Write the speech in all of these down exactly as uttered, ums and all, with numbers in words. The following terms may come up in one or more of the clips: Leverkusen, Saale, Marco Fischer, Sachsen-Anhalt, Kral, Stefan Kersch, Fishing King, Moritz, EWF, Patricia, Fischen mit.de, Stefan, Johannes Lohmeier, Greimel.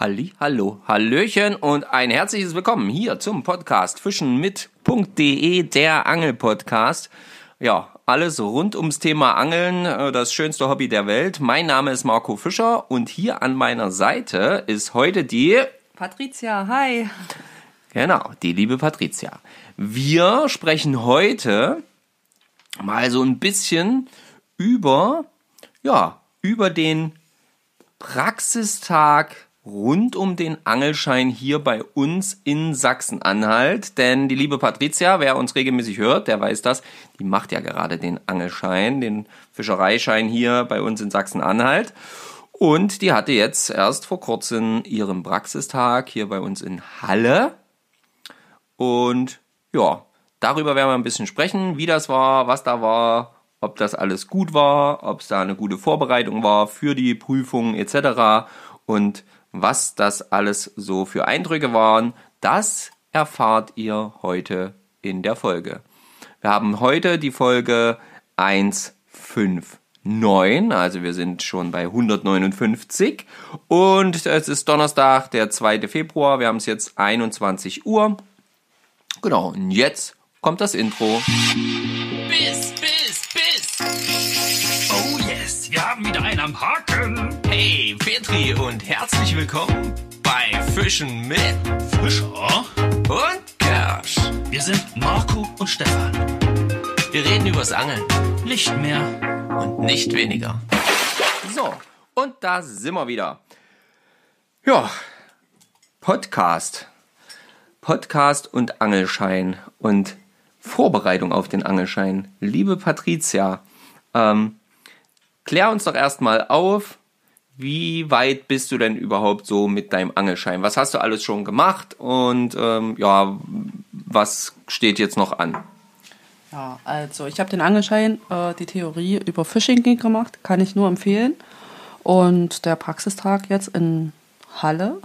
Halli, hallo, hallöchen und ein herzliches Willkommen hier zum Podcast Fischen mit.de, der Angelpodcast. Ja, alles rund ums Thema Angeln, das schönste Hobby der Welt. Mein Name ist Marco Fischer und hier an meiner Seite ist heute die... Patricia, hi. Genau, die liebe Patricia. Wir sprechen heute mal so ein bisschen über, ja, über den Praxistag rund um den Angelschein hier bei uns in Sachsen-Anhalt. Denn die liebe Patricia, wer uns regelmäßig hört, der weiß das, die macht ja gerade den Angelschein, den Fischereischein hier bei uns in Sachsen-Anhalt. Und die hatte jetzt erst vor kurzem ihren Praxistag hier bei uns in Halle. Und ja, darüber werden wir ein bisschen sprechen, wie das war, was da war, ob das alles gut war, ob es da eine gute Vorbereitung war für die Prüfung et cetera und was das alles so für Eindrücke waren, das erfahrt ihr heute in der Folge. Wir haben heute die Folge hundertfünfundfünfzig, also wir sind schon bei hundertneunundfünfzig und es ist Donnerstag, der zweite Februar, wir haben es jetzt einundzwanzig Uhr. Genau, und jetzt kommt das Intro. Bis, bis, bis! Oh yes, wir haben wieder einen am Haken! Hey, Petri und herzlich willkommen bei Fischen mit Fischer und Kersch. Wir sind Marco und Stefan. Wir reden übers Angeln. Nicht mehr und nicht weniger. So, und da sind wir wieder. Ja, Podcast. Podcast und Angelschein und Vorbereitung auf den Angelschein. Liebe Patricia, ähm, klär uns doch erstmal auf, wie weit bist du denn überhaupt so mit deinem Angelschein? Was hast du alles schon gemacht und ähm, ja, was steht jetzt noch an? Ja, also ich habe den Angelschein, äh, die Theorie über Fishing King gemacht, kann ich nur empfehlen. Und der Praxistag jetzt in Halle.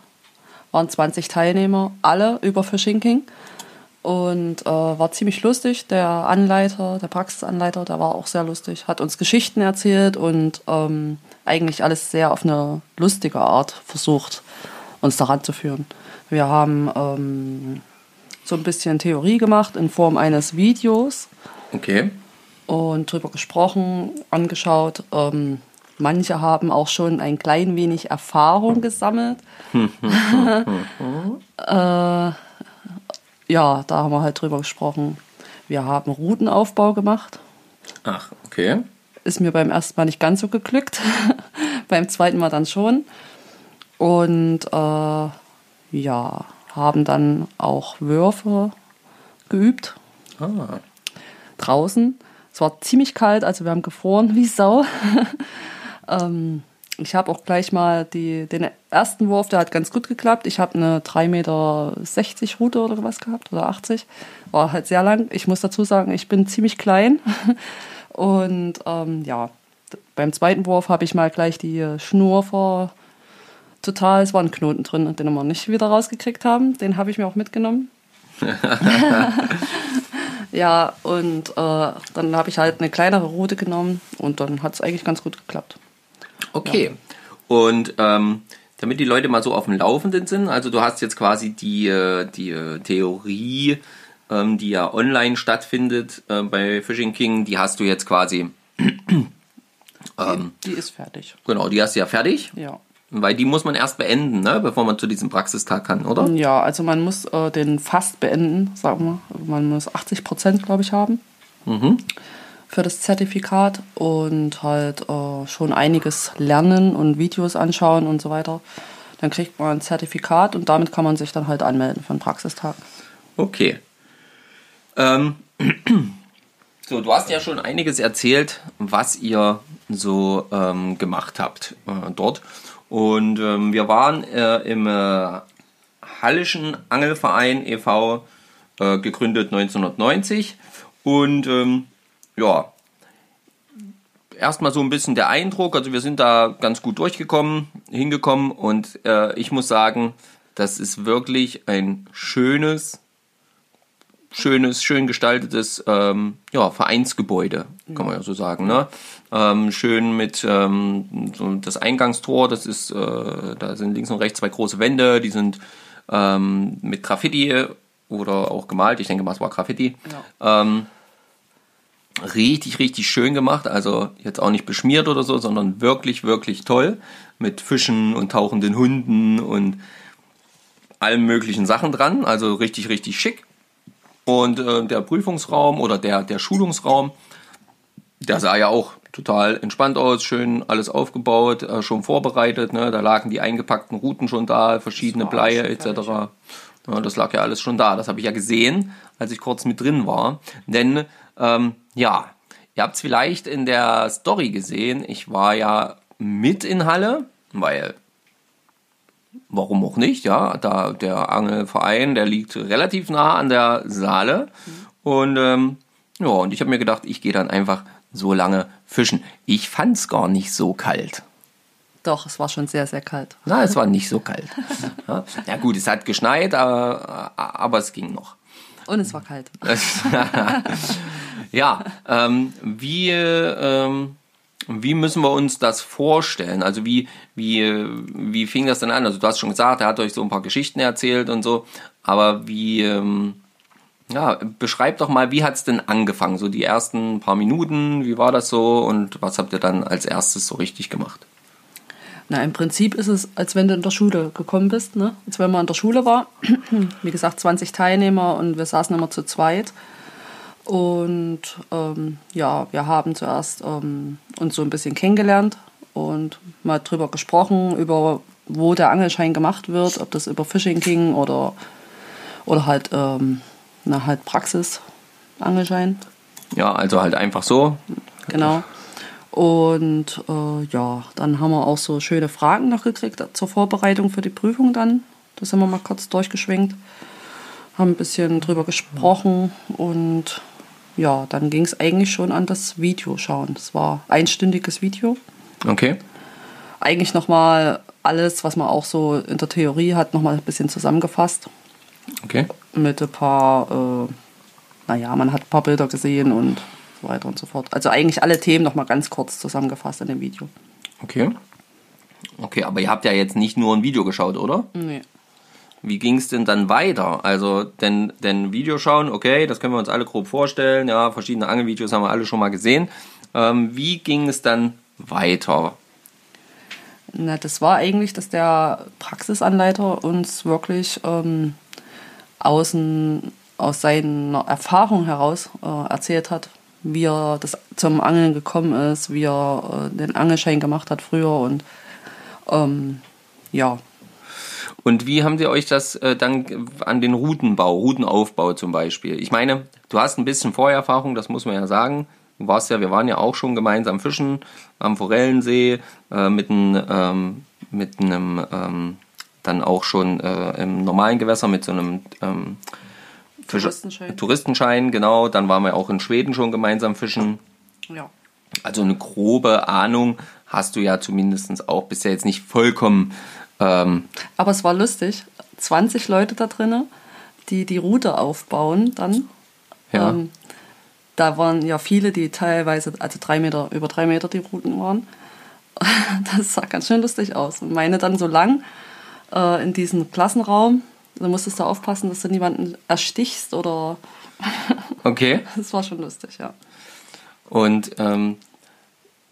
Waren zwanzig Teilnehmer, alle über Fishing King und äh, war ziemlich lustig. Der Anleiter, der Praxisanleiter, der war auch sehr lustig, hat uns Geschichten erzählt und ähm, eigentlich alles sehr auf eine lustige Art versucht, uns daran zu führen. Wir haben ähm, so ein bisschen Theorie gemacht in Form eines Videos. Okay. Und drüber gesprochen, angeschaut. Ähm, Manche haben auch schon ein klein wenig Erfahrung gesammelt. äh, ja, da haben wir halt drüber gesprochen. Wir haben Routenaufbau gemacht. Ach, okay. Ist mir beim ersten Mal nicht ganz so geglückt. Beim zweiten Mal dann schon. Und äh, ja, haben dann auch Würfe geübt. Ah. Draußen. Es war ziemlich kalt, also wir haben gefroren wie Sau. Ich habe auch gleich mal die, den ersten Wurf, der hat ganz gut geklappt. Ich habe eine drei Komma sechzig Meter Rute oder was gehabt, oder achtzig. War halt sehr lang. Ich muss dazu sagen, ich bin ziemlich klein. Und ähm, ja, beim zweiten Wurf habe ich mal gleich die Schnur vor. Total, es war ein Knoten drin, den wir nicht wieder rausgekriegt haben. Den habe ich mir auch mitgenommen. Ja, und äh, dann habe ich halt eine kleinere Rute genommen und dann hat es eigentlich ganz gut geklappt. Okay, ja. Und ähm, damit die Leute mal so auf dem Laufenden sind, also du hast jetzt quasi die, die Theorie, ähm, die ja online stattfindet äh, bei Fishing King, die hast du jetzt quasi... ähm, die, die ist fertig. Genau, die hast du ja fertig. Ja. Weil die muss man erst beenden, ne, bevor man zu diesem Praxistag kann, oder? Ja, also man muss äh, den fast beenden, sagen wir. Man muss achtzig Prozent, glaube ich, haben, mhm, für das Zertifikat und halt äh, schon einiges lernen und Videos anschauen und so weiter. Dann kriegt man ein Zertifikat und damit kann man sich dann halt anmelden für den Praxistag. Okay. Ähm. So, du hast ja schon einiges erzählt, was ihr so ähm, gemacht habt äh, dort. Und ähm, wir waren äh, im äh, Hallischen Angelverein e V, äh, gegründet neunzehnhundertneunzig. Und ähm, ja, erstmal so ein bisschen der Eindruck, also wir sind da ganz gut durchgekommen, hingekommen. Und äh, ich muss sagen, das ist wirklich ein schönes, schönes, schön gestaltetes ähm, ja, Vereinsgebäude, kann man ja so sagen, ne? ähm, schön mit ähm, so das Eingangstor, das ist, äh, da sind links und rechts zwei große Wände, die sind ähm, mit Graffiti oder auch gemalt, ich denke mal, es war Graffiti. Ja. Ähm, richtig, richtig schön gemacht, also jetzt auch nicht beschmiert oder so, sondern wirklich, wirklich toll mit Fischen und tauchenden Hunden und allen möglichen Sachen dran, also richtig, richtig schick. Und äh, der Prüfungsraum oder der, der Schulungsraum, der sah ja auch total entspannt aus, schön alles aufgebaut, äh, schon vorbereitet, ne? Da lagen die eingepackten Routen schon da, verschiedene Bleie et cetera. Ja. Ja, das lag ja alles schon da, das habe ich ja gesehen, als ich kurz mit drin war, denn ähm, ja, ihr habt es vielleicht in der Story gesehen, ich war ja mit in Halle, weil... Warum auch nicht, ja, da der Angelverein, der liegt relativ nah an der Saale und ähm, ja, und ich habe mir gedacht, ich gehe dann einfach so lange fischen. Ich fand es gar nicht so kalt. Doch, es war schon sehr, sehr kalt. Na, es war nicht so kalt. Ja, na gut, es hat geschneit, aber, aber es ging noch. Und es war kalt. Ja, ähm, wie... Ähm, Wie müssen wir uns das vorstellen? Also wie, wie, wie fing das denn an? Also du hast schon gesagt, er hat euch so ein paar Geschichten erzählt und so, aber wie, ähm, ja, beschreib doch mal, wie hat es denn angefangen? So die ersten paar Minuten, wie war das so und was habt ihr dann als erstes so richtig gemacht? Na, im Prinzip ist es, als wenn du in der Schule gekommen bist, ne? Als wenn man in der Schule war, wie gesagt, zwanzig Teilnehmer und wir saßen immer zu zweit. Und ähm, ja, wir haben zuerst ähm, uns so ein bisschen kennengelernt und mal drüber gesprochen, über wo der Angelschein gemacht wird, ob das über Fishing King oder, oder halt, ähm, na, halt Praxis-Angelschein. Ja, also halt einfach so. Genau. Und äh, ja, dann haben wir auch so schöne Fragen noch gekriegt zur Vorbereitung für die Prüfung dann. Da sind wir mal kurz durchgeschwenkt, haben ein bisschen drüber gesprochen und... Ja, dann ging es eigentlich schon an das Video schauen. Das war ein einstündiges Video. Okay. Eigentlich nochmal alles, was man auch so in der Theorie hat, nochmal ein bisschen zusammengefasst. Okay. Mit ein paar, äh, naja, man hat ein paar Bilder gesehen und so weiter und so fort. Also eigentlich alle Themen nochmal ganz kurz zusammengefasst in dem Video. Okay. Okay, aber ihr habt ja jetzt nicht nur ein Video geschaut, oder? Nee. Wie ging es denn dann weiter? Also, denn, denn Video schauen, okay, das können wir uns alle grob vorstellen. Ja, verschiedene Angelvideos haben wir alle schon mal gesehen. Ähm, wie ging es dann weiter? Na, das war eigentlich, dass der Praxisanleiter uns wirklich ähm, außen, aus seiner Erfahrung heraus äh, erzählt hat, wie er das zum Angeln gekommen ist, wie er äh, den Angelschein gemacht hat früher und ähm, ja. Und wie haben Sie euch das äh, dann an den Routenbau, Routenaufbau zum Beispiel? Ich meine, du hast ein bisschen Vorerfahrung, das muss man ja sagen. Du warst ja, wir waren ja auch schon gemeinsam fischen am Forellensee äh, mit einem, ähm, mit einem ähm, dann auch schon äh, im normalen Gewässer mit so einem ähm, Fisch- Touristenschein. Touristenschein, genau. Dann waren wir auch in Schweden schon gemeinsam fischen. Ja. Also eine grobe Ahnung hast du ja zumindest auch, bist ja jetzt nicht vollkommen... Ähm, Aber es war lustig, zwanzig Leute da drinnen, die die Route aufbauen dann. Ja. Ähm, da waren ja viele, die teilweise, also drei Meter, über drei Meter die Routen waren. Das sah ganz schön lustig aus. Und meine dann so lang äh, in diesem Klassenraum, da musstest du aufpassen, dass du niemanden erstichst oder... Okay. Das war schon lustig, ja. Und... Ähm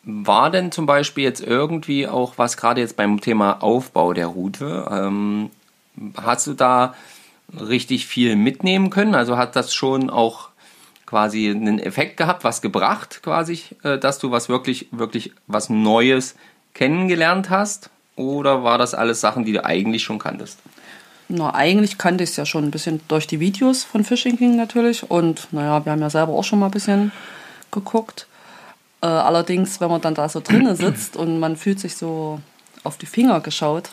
War denn zum Beispiel jetzt irgendwie auch was gerade jetzt beim Thema Aufbau der Route? Ähm, hast du da richtig viel mitnehmen können? Also hat das schon auch quasi einen Effekt gehabt, was gebracht quasi, äh, dass du was wirklich, wirklich was Neues kennengelernt hast? Oder war das alles Sachen, die du eigentlich schon kanntest? Na, eigentlich kannte ich es ja schon ein bisschen durch die Videos von Fishing King natürlich. Und naja, wir haben ja selber auch schon mal ein bisschen geguckt. Allerdings, wenn man dann da so drinnen sitzt und man fühlt sich so auf die Finger geschaut,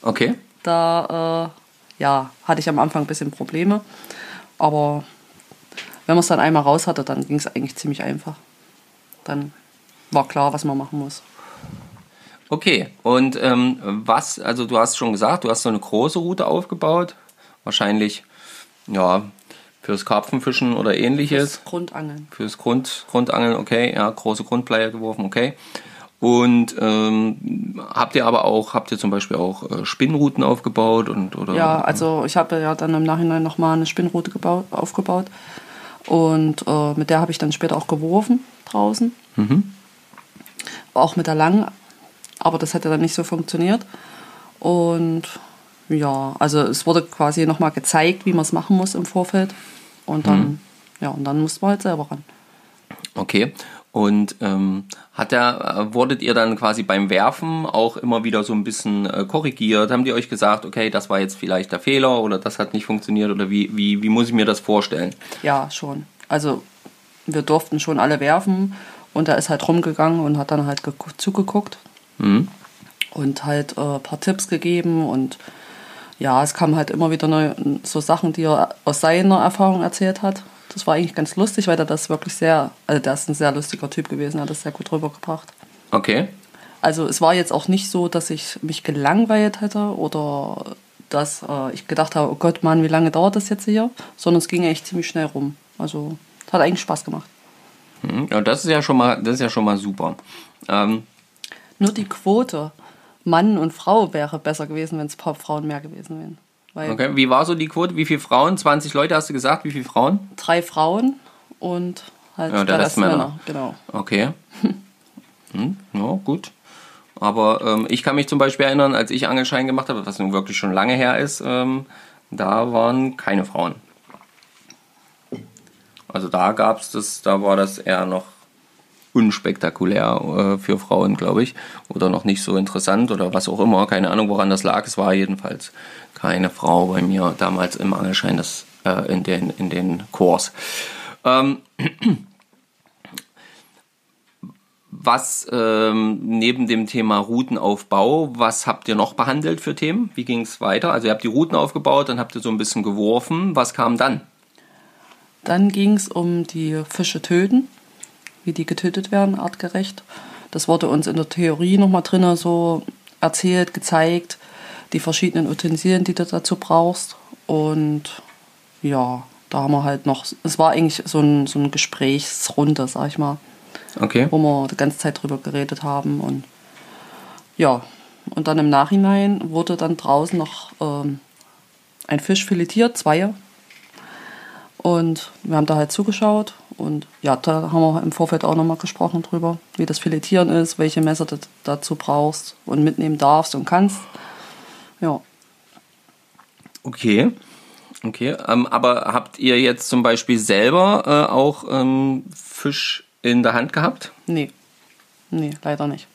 okay. da äh, ja, hatte ich am Anfang ein bisschen Probleme. Aber wenn man es dann einmal raus hatte, dann ging es eigentlich ziemlich einfach. Dann war klar, was man machen muss. Okay, und ähm, was, also du hast schon gesagt, du hast so eine große Route aufgebaut. Wahrscheinlich, ja, Fürs Karpfenfischen oder ähnliches. Fürs Grundangeln. Fürs Grund, Grundangeln, okay. Ja, große Grundpleie geworfen, okay. Und ähm, habt ihr aber auch, habt ihr zum Beispiel auch äh, Spinnruten aufgebaut? Und oder? Ja, also ich habe ja dann im Nachhinein nochmal eine Spinnrute gebaut, aufgebaut. Und äh, mit der habe ich dann später auch geworfen draußen. Mhm. Auch mit der langen. Aber das hat ja dann nicht so funktioniert. Und ja, also es wurde quasi nochmal gezeigt, wie man es machen muss im Vorfeld. Und dann, mhm. ja, und dann mussten wir halt selber ran. Okay. Und ähm, hat der, wurdet ihr dann quasi beim Werfen auch immer wieder so ein bisschen äh, korrigiert? Haben die euch gesagt, okay, das war jetzt vielleicht der Fehler oder das hat nicht funktioniert oder wie, wie, wie muss ich mir das vorstellen? Ja, schon. Also wir durften schon alle werfen und er ist halt rumgegangen und hat dann halt ge- zugeguckt mhm. und halt äh, ein paar Tipps gegeben. Und ja, es kamen halt immer wieder neue, so Sachen, die er aus seiner Erfahrung erzählt hat. Das war eigentlich ganz lustig, weil der das wirklich sehr, also der ist ein sehr lustiger Typ gewesen, hat das sehr gut rübergebracht. Okay. Also es war jetzt auch nicht so, dass ich mich gelangweilt hätte oder dass äh, ich gedacht habe, oh Gott, Mann, wie lange dauert das jetzt hier? Sondern es ging eigentlich ziemlich schnell rum. Also es hat eigentlich Spaß gemacht. Hm, ja, das ist ja schon mal, das ist ja schon mal super. Ähm. Nur die Quote Mann und Frau wäre besser gewesen, wenn es ein paar Frauen mehr gewesen wären. Weil okay, wie war so die Quote? Wie viele Frauen? zwanzig Leute hast du gesagt, wie viele Frauen? Drei Frauen und halt ja, der Rest Männer. Männer. Genau. Okay. hm, ja, gut. Aber ähm, ich kann mich zum Beispiel erinnern, als ich Angelschein gemacht habe, was nun wirklich schon lange her ist, ähm, da waren keine Frauen. Also da gab's das, da war das eher noch unspektakulär äh, für Frauen, glaube ich, oder noch nicht so interessant oder was auch immer. Keine Ahnung, woran das lag. Es war jedenfalls keine Frau bei mir damals im Angelschein, das, äh, in den, in den Kurs. Ähm, was ähm, neben dem Thema Routenaufbau, was habt ihr noch behandelt für Themen? Wie ging es weiter? Also ihr habt die Routen aufgebaut, dann habt ihr so ein bisschen geworfen. Was kam dann? Dann ging es um die Fische töten, wie die getötet werden, artgerecht. Das wurde uns in der Theorie nochmal drin so erzählt, gezeigt, die verschiedenen Utensilien, die du dazu brauchst. Und ja, da haben wir halt noch, es war eigentlich so ein, so ein Gesprächsrunde, sag ich mal, okay, wo wir die ganze Zeit drüber geredet haben. Und ja, und dann im Nachhinein wurde dann draußen noch ähm, ein Fisch filetiert, zwei. Und wir haben da halt zugeschaut und ja, da haben wir im Vorfeld auch nochmal gesprochen drüber, wie das Filetieren ist, welche Messer du dazu brauchst und mitnehmen darfst und kannst. Ja. Okay, okay. Ähm, aber habt ihr jetzt zum Beispiel selber äh, auch ähm, Fisch in der Hand gehabt? Nee, nee, leider nicht.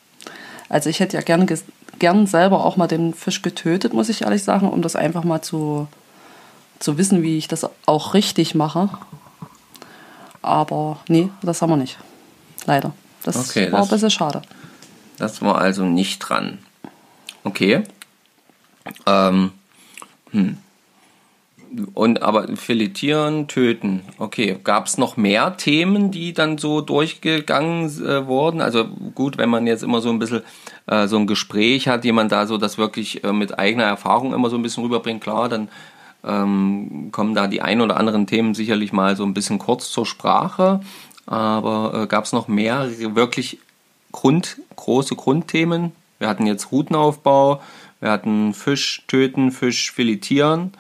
Also ich hätte ja gern, ges- gern selber auch mal den Fisch getötet, muss ich ehrlich sagen, um das einfach mal zu... zu wissen, wie ich das auch richtig mache. Aber nee, das haben wir nicht. Leider. Das okay, war das, ein bisschen schade. Das war also nicht dran. Okay. Ähm. Hm. Und aber filetieren, töten. Okay, gab es noch mehr Themen, die dann so durchgegangen äh, wurden? Also gut, wenn man jetzt immer so ein bisschen äh, so ein Gespräch hat, jemand da so das wirklich äh, mit eigener Erfahrung immer so ein bisschen rüberbringt, klar, dann Ähm, kommen da die ein oder anderen Themen sicherlich mal so ein bisschen kurz zur Sprache, aber äh, gab es noch mehr wirklich Grund, große Grundthemen? Wir hatten jetzt Routenaufbau, wir hatten Fisch töten, Fisch filetieren,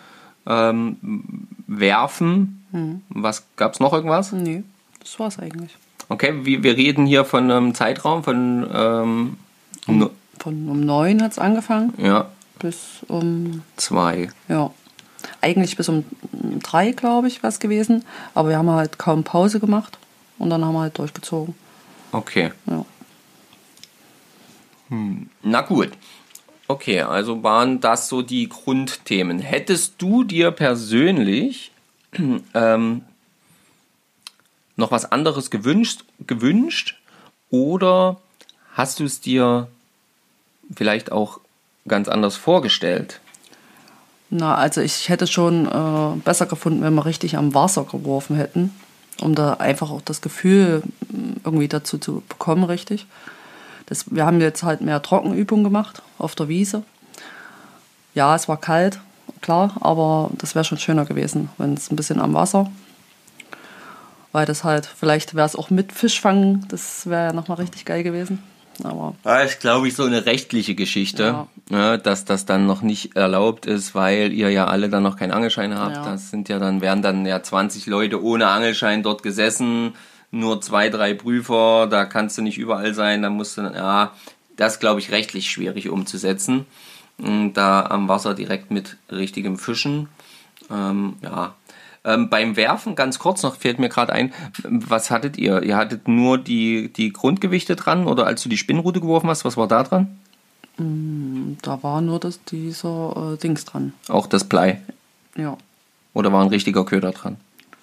ähm, werfen. Mhm. Was gab es noch irgendwas? Nee, das war's eigentlich. Okay, wir, wir reden hier von einem Zeitraum von ähm, um, no- von um neun hat's angefangen. Ja. Bis um zwei. Ja. Eigentlich bis um drei, glaube ich, was gewesen. Aber wir haben halt kaum Pause gemacht und dann haben wir halt durchgezogen. Okay. Ja. Hm. Na gut. Okay, also waren das so die Grundthemen. Hättest du dir persönlich ähm, noch was anderes gewünscht, gewünscht oder hast du es dir vielleicht auch ganz anders vorgestellt? Na, also ich hätte schon äh, besser gefunden, wenn wir richtig am Wasser geworfen hätten, um da einfach auch das Gefühl irgendwie dazu zu bekommen, richtig. Das, wir haben jetzt halt mehr Trockenübungen gemacht auf der Wiese. Ja, es war kalt, klar, aber das wäre schon schöner gewesen, wenn es ein bisschen am Wasser, weil das halt, vielleicht wäre es auch mit Fischfangen, das wäre ja nochmal richtig geil gewesen. Aber ja, ist, glaube ich, so eine rechtliche Geschichte, ja. Ja, dass das dann noch nicht erlaubt ist, weil ihr ja alle dann noch keinen Angelschein habt. Ja. Das sind ja dann, wären dann ja zwanzig Leute ohne Angelschein dort gesessen, nur zwei, drei Prüfer, da kannst du nicht überall sein, da musst du, ja, das glaube ich rechtlich schwierig umzusetzen. Und da am Wasser direkt mit richtigem Fischen, ähm, ja. Ähm, beim Werfen, ganz kurz noch, fällt mir gerade ein, was hattet ihr? Ihr hattet nur die, die Grundgewichte dran, oder als du die Spinnrute geworfen hast, was war da dran? Da war nur das, dieser äh, Dings dran. Auch das Blei? Ja. Oder war ein richtiger Köder dran?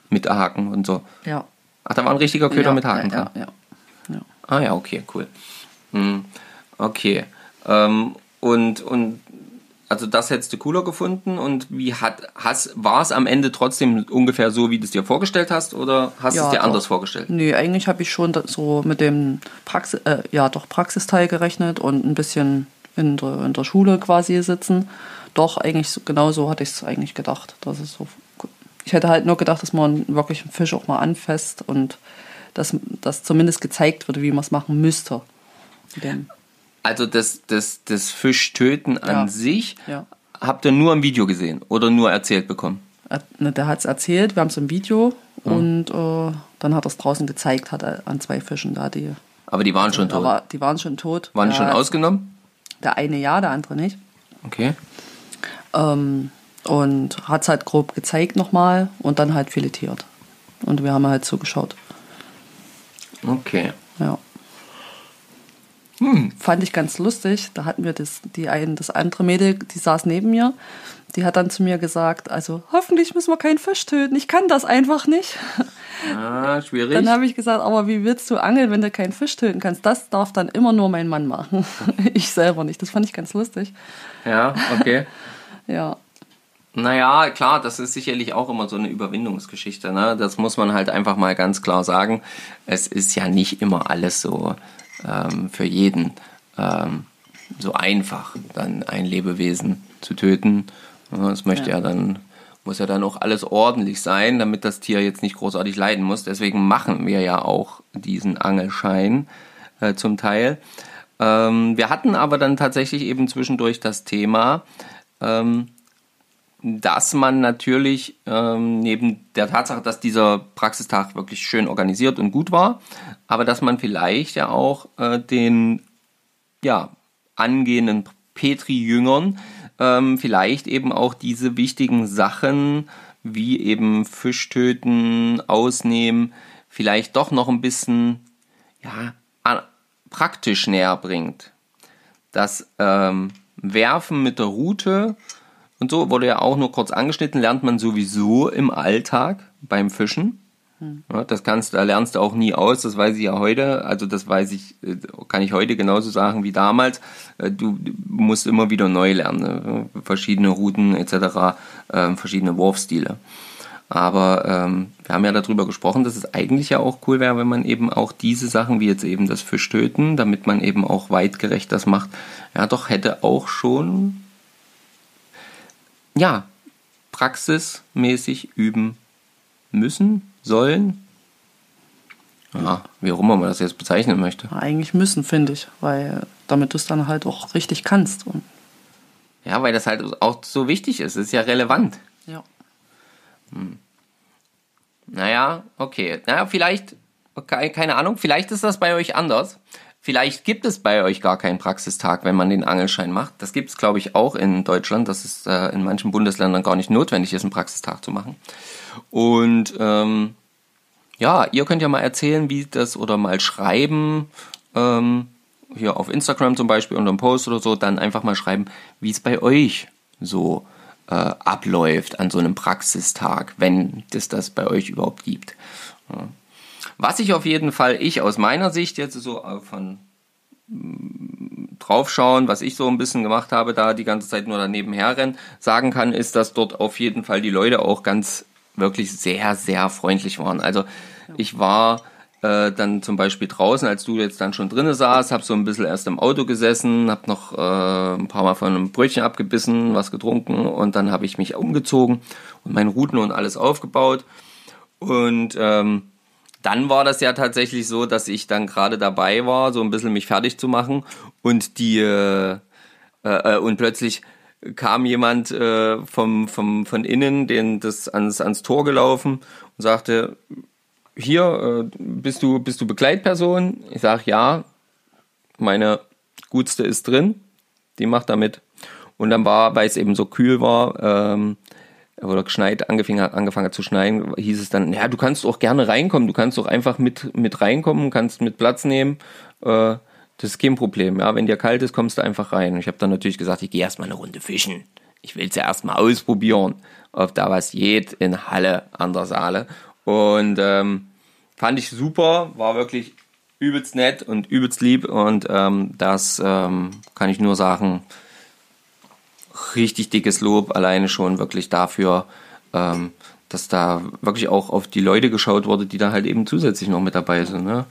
Mit Haken und so? Ja. Ach, da war ein richtiger Köder ja, mit Haken ja, dran? Ja, ja, ja. Ah ja, okay, cool. Hm, okay. Ähm, und und Also das hättest du cooler gefunden, und wie hat war es am Ende trotzdem ungefähr so, wie du es dir vorgestellt hast, oder hast du ja, es dir doch anders vorgestellt? Nee, eigentlich habe ich schon so mit dem Praxis, äh, ja doch Praxisteil gerechnet und ein bisschen in der, in der Schule quasi sitzen. Doch, eigentlich genau so hatte ich es eigentlich gedacht. Dass es so, ich hätte halt nur gedacht, dass man wirklich einen Fisch auch mal anfasst und dass, dass zumindest gezeigt wird, wie man es machen müsste. Denn Also das, das, das Fischtöten an ja. sich, ja. habt ihr nur im Video gesehen oder nur erzählt bekommen? Der hat es erzählt, wir haben es im Video mhm. und äh, dann hat er es draußen gezeigt, hat er an zwei Fischen da. Die, aber die waren schon tot? Aber die waren schon tot. Waren die schon ausgenommen? Der eine ja, der andere nicht. Okay. Ähm, und hat es halt grob gezeigt nochmal und dann halt filetiert. Und wir haben halt zugeschaut. Okay. Ja. Hm. Fand ich ganz lustig. Da hatten wir das, die einen, das andere Mädel, die saß neben mir, die hat dann zu mir gesagt, also hoffentlich müssen wir keinen Fisch töten, ich kann das einfach nicht. Ah, schwierig. Dann habe ich gesagt, aber wie willst du angeln, wenn du keinen Fisch töten kannst? Das darf dann immer nur mein Mann machen, ich selber nicht. Das fand ich ganz lustig. Ja, okay. Ja. Naja, klar, das ist sicherlich auch immer so eine Überwindungsgeschichte, ne? Das muss man halt einfach mal ganz klar sagen. Es ist ja nicht immer alles so Ähm, für jeden ähm, so einfach, dann ein Lebewesen zu töten. Das möchte ja. ja dann, muss ja dann auch alles ordentlich sein, damit das Tier jetzt nicht großartig leiden muss. Deswegen machen wir ja auch diesen Angelschein äh, zum Teil. Ähm, wir hatten aber dann tatsächlich eben zwischendurch das Thema, ähm, dass man natürlich ähm, neben der Tatsache, dass dieser Praxistag wirklich schön organisiert und gut war, aber dass man vielleicht ja auch äh, den ja, angehenden Petri-Jüngern ähm, vielleicht eben auch diese wichtigen Sachen wie eben Fisch töten, ausnehmen, vielleicht doch noch ein bisschen ja, an, praktisch näher bringt. Das ähm, Werfen mit der Rute und so wurde ja auch nur kurz angeschnitten, lernt man sowieso im Alltag beim Fischen. Ja, das kannst, da lernst du auch nie aus, das weiß ich ja heute, also das weiß ich, kann ich heute genauso sagen wie damals, du musst immer wieder neu lernen, verschiedene Routen et cetera, verschiedene Wurfstile. Aber ähm, wir haben ja darüber gesprochen, dass es eigentlich ja auch cool wäre, wenn man eben auch diese Sachen, wie jetzt eben das Fischtöten, damit man eben auch weitgerecht das macht, ja doch hätte auch schon ja, praxismäßig üben müssen, sollen, ja, wie auch immer man das jetzt bezeichnen möchte. Ja, eigentlich müssen, finde ich, weil damit du es dann halt auch richtig kannst. Und ja, weil das halt auch so wichtig ist, das ist ja relevant. Ja. Hm. Naja, okay, naja, vielleicht, okay, keine Ahnung, vielleicht ist das bei euch anders. Vielleicht gibt es bei euch gar keinen Praxistag, wenn man den Angelschein macht. Das gibt es, glaube ich, auch in Deutschland, dass es äh, in manchen Bundesländern gar nicht notwendig ist, einen Praxistag zu machen. Und ähm, ja, ihr könnt ja mal erzählen, wie das, oder mal schreiben, ähm, hier auf Instagram zum Beispiel unter einem Post oder so, dann einfach mal schreiben, wie es bei euch so äh, abläuft an so einem Praxistag, wenn es das bei euch überhaupt gibt. Ja. Was ich auf jeden Fall, ich aus meiner Sicht jetzt so von draufschauen, was ich so ein bisschen gemacht habe, da die ganze Zeit nur daneben herrennen, sagen kann, ist, dass dort auf jeden Fall die Leute auch ganz wirklich sehr, sehr freundlich waren. Also ich war äh, dann zum Beispiel draußen, als du jetzt dann schon drinnen saßt, hab so ein bisschen erst im Auto gesessen, hab noch äh, ein paar Mal von einem Brötchen abgebissen, was getrunken und dann habe ich mich umgezogen und meine Routen und alles aufgebaut. Und ähm, dann war das ja tatsächlich so, dass ich dann gerade dabei war, so ein bisschen mich fertig zu machen und die äh, äh, und plötzlich kam jemand äh, vom, vom, von innen, den das ans, ans Tor gelaufen und sagte, hier, äh, bist du, bist du Begleitperson? Ich sage, ja, meine Gutste ist drin, die macht da mit. Und dann war, weil es eben so kühl war, ähm, oder geschneit, angefangen hat, angefangen hat zu schneien, hieß es dann, ja, du kannst auch gerne reinkommen, du kannst auch einfach mit, mit reinkommen, kannst mit Platz nehmen, äh, das ist kein Problem, ja, wenn dir kalt ist, kommst du einfach rein. Ich habe dann natürlich gesagt, ich gehe erstmal eine Runde fischen. Ich will es ja erstmal ausprobieren, ob da was geht in Halle an der Saale. Und ähm, fand ich super, war wirklich übelst nett und übelst lieb. Und ähm, das ähm, kann ich nur sagen, richtig dickes Lob alleine schon wirklich dafür, ähm, dass da wirklich auch auf die Leute geschaut wurde, die da halt eben zusätzlich noch mit dabei sind, ne?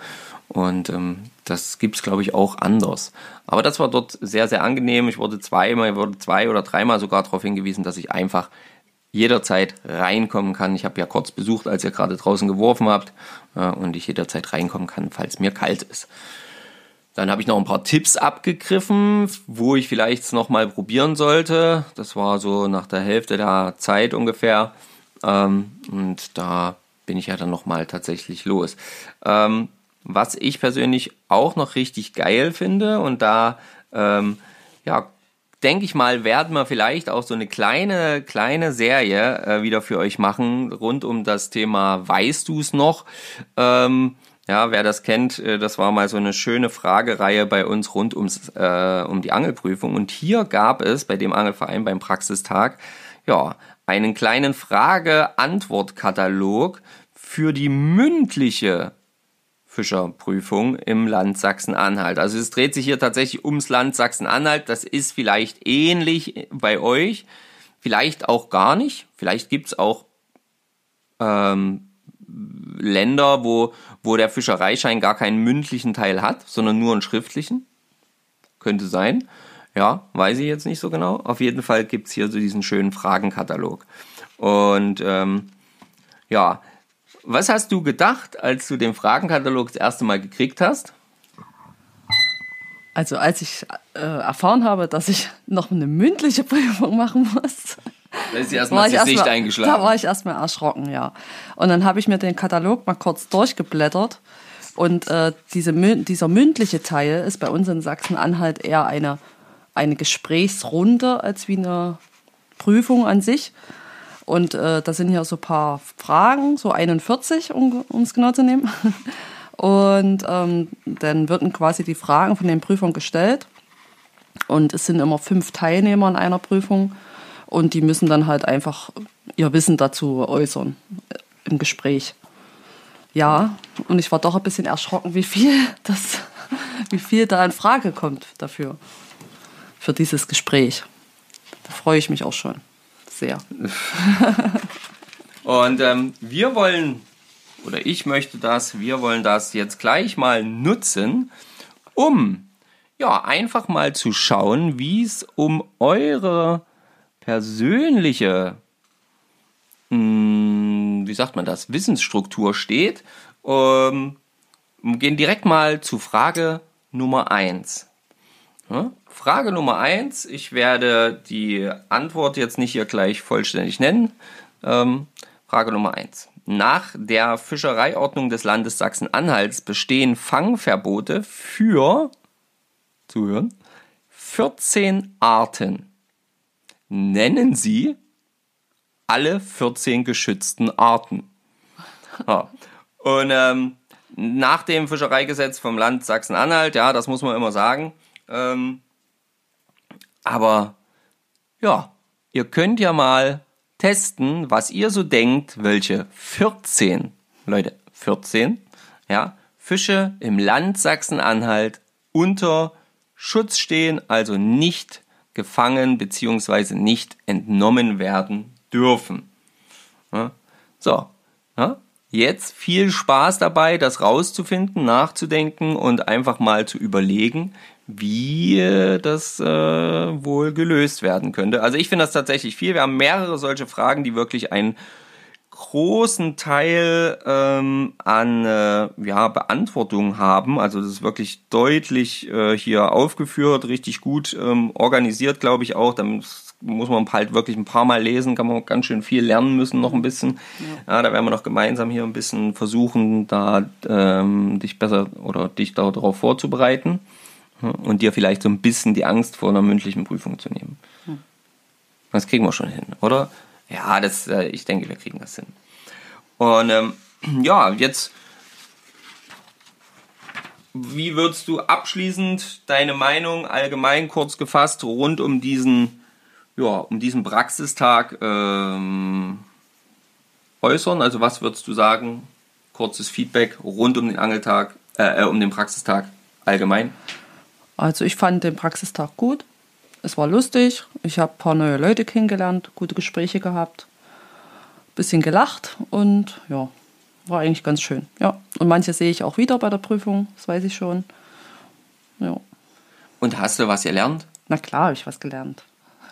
Und ähm, das gibt's, glaube ich, auch anders. Aber das war dort sehr, sehr angenehm. Ich wurde zweimal, ich wurde zwei oder dreimal sogar darauf hingewiesen, dass ich einfach jederzeit reinkommen kann. Ich habe ja kurz besucht, als ihr gerade draußen geworfen habt, äh, und ich jederzeit reinkommen kann, falls mir kalt ist. Dann habe ich noch ein paar Tipps abgegriffen, wo ich vielleicht noch mal probieren sollte. Das war so nach der Hälfte der Zeit ungefähr. Ähm, und da bin ich ja dann noch mal tatsächlich los. Ähm, Was ich persönlich auch noch richtig geil finde und da, ähm, ja, denke ich mal, werden wir vielleicht auch so eine kleine, kleine Serie äh, wieder für euch machen, rund um das Thema Weißt du's noch? Ähm, ja, wer das kennt, äh, das war mal so eine schöne Fragereihe bei uns rund ums, äh, um die Angelprüfung. Und hier gab es bei dem Angelverein beim Praxistag, ja, einen kleinen Frage-Antwort-Katalog für die mündliche Fischerprüfung im Land Sachsen-Anhalt. Also es dreht sich hier tatsächlich ums Land Sachsen-Anhalt. Das ist vielleicht ähnlich bei euch, vielleicht auch gar nicht. Vielleicht gibt es auch ähm, Länder, wo, wo der Fischereischein gar keinen mündlichen Teil hat, sondern nur einen schriftlichen. Könnte sein. Ja, weiß ich jetzt nicht so genau. Auf jeden Fall gibt es hier so diesen schönen Fragenkatalog. Und ähm, ja, was hast du gedacht, als du den Fragenkatalog das erste Mal gekriegt hast? Also als ich äh, erfahren habe, dass ich noch eine mündliche Prüfung machen muss, da ist erstmal das Gesicht eingeschlagen. Da war ich erstmal erschrocken, ja. Und dann habe ich mir den Katalog mal kurz durchgeblättert und äh, diese, dieser mündliche Teil ist bei uns in Sachsen-Anhalt eher eine, eine Gesprächsrunde als wie eine Prüfung an sich. Und äh, da sind ja so ein paar Fragen, so einundvierzig, um es genau zu nehmen. Und ähm, dann werden quasi die Fragen von den Prüfern gestellt. Und es sind immer fünf Teilnehmer in einer Prüfung. Und die müssen dann halt einfach ihr Wissen dazu äußern im Gespräch. Ja, und ich war doch ein bisschen erschrocken, wie viel, das, wie viel da in Frage kommt dafür, für dieses Gespräch. Da freue ich mich auch schon. Sehr. Und ähm, wir wollen, oder ich möchte das, wir wollen das jetzt gleich mal nutzen, um ja einfach mal zu schauen, wie es um eure persönliche, mh, wie sagt man das, Wissensstruktur steht. Ähm, gehen direkt mal zu Frage Nummer eins. Ja? Frage Nummer eins, ich werde die Antwort jetzt nicht hier gleich vollständig nennen. Ähm, Frage Nummer eins. Nach der Fischereiordnung des Landes Sachsen-Anhalts bestehen Fangverbote für, zuhören, vierzehn Arten. Nennen Sie alle vierzehn geschützten Arten. Ja. Und ähm, nach dem Fischereigesetz vom Land Sachsen-Anhalt, ja, das muss man immer sagen, ähm, aber ja, ihr könnt ja mal testen, was ihr so denkt, welche vierzehn, Leute, vierzehn, ja, Fische im Land Sachsen-Anhalt unter Schutz stehen, also nicht gefangen bzw. nicht entnommen werden dürfen. Ja, so, ja, Jetzt viel Spaß dabei, das rauszufinden, nachzudenken und einfach mal zu überlegen, wie das äh, wohl gelöst werden könnte. Also ich finde das tatsächlich viel. Wir haben mehrere solche Fragen, die wirklich einen großen Teil ähm, an äh, ja, Beantwortung haben. Also das ist wirklich deutlich äh, hier aufgeführt, richtig gut ähm, organisiert, glaube ich auch. Dann muss man halt wirklich ein paar Mal lesen, kann man ganz schön viel lernen müssen noch ein bisschen. Ja, da werden wir noch gemeinsam hier ein bisschen versuchen, da ähm, dich besser oder dich darauf vorzubereiten und dir vielleicht so ein bisschen die Angst vor einer mündlichen Prüfung zu nehmen. Das kriegen wir schon hin, oder? Ja, das, äh, ich denke, wir kriegen das hin. Und ähm, ja, jetzt, wie würdest du abschließend deine Meinung allgemein kurz gefasst rund um diesen, ja, um diesen Praxistag ähm, äußern? Also was würdest du sagen? Kurzes Feedback rund um den Angeltag, äh, um den Praxistag allgemein. Also ich fand den Praxistag gut. Es war lustig. Ich habe ein paar neue Leute kennengelernt, gute Gespräche gehabt, ein bisschen gelacht und ja, war eigentlich ganz schön. Ja. Und manche sehe ich auch wieder bei der Prüfung, das weiß ich schon. Ja. Und hast du was gelernt? Na klar, habe ich was gelernt.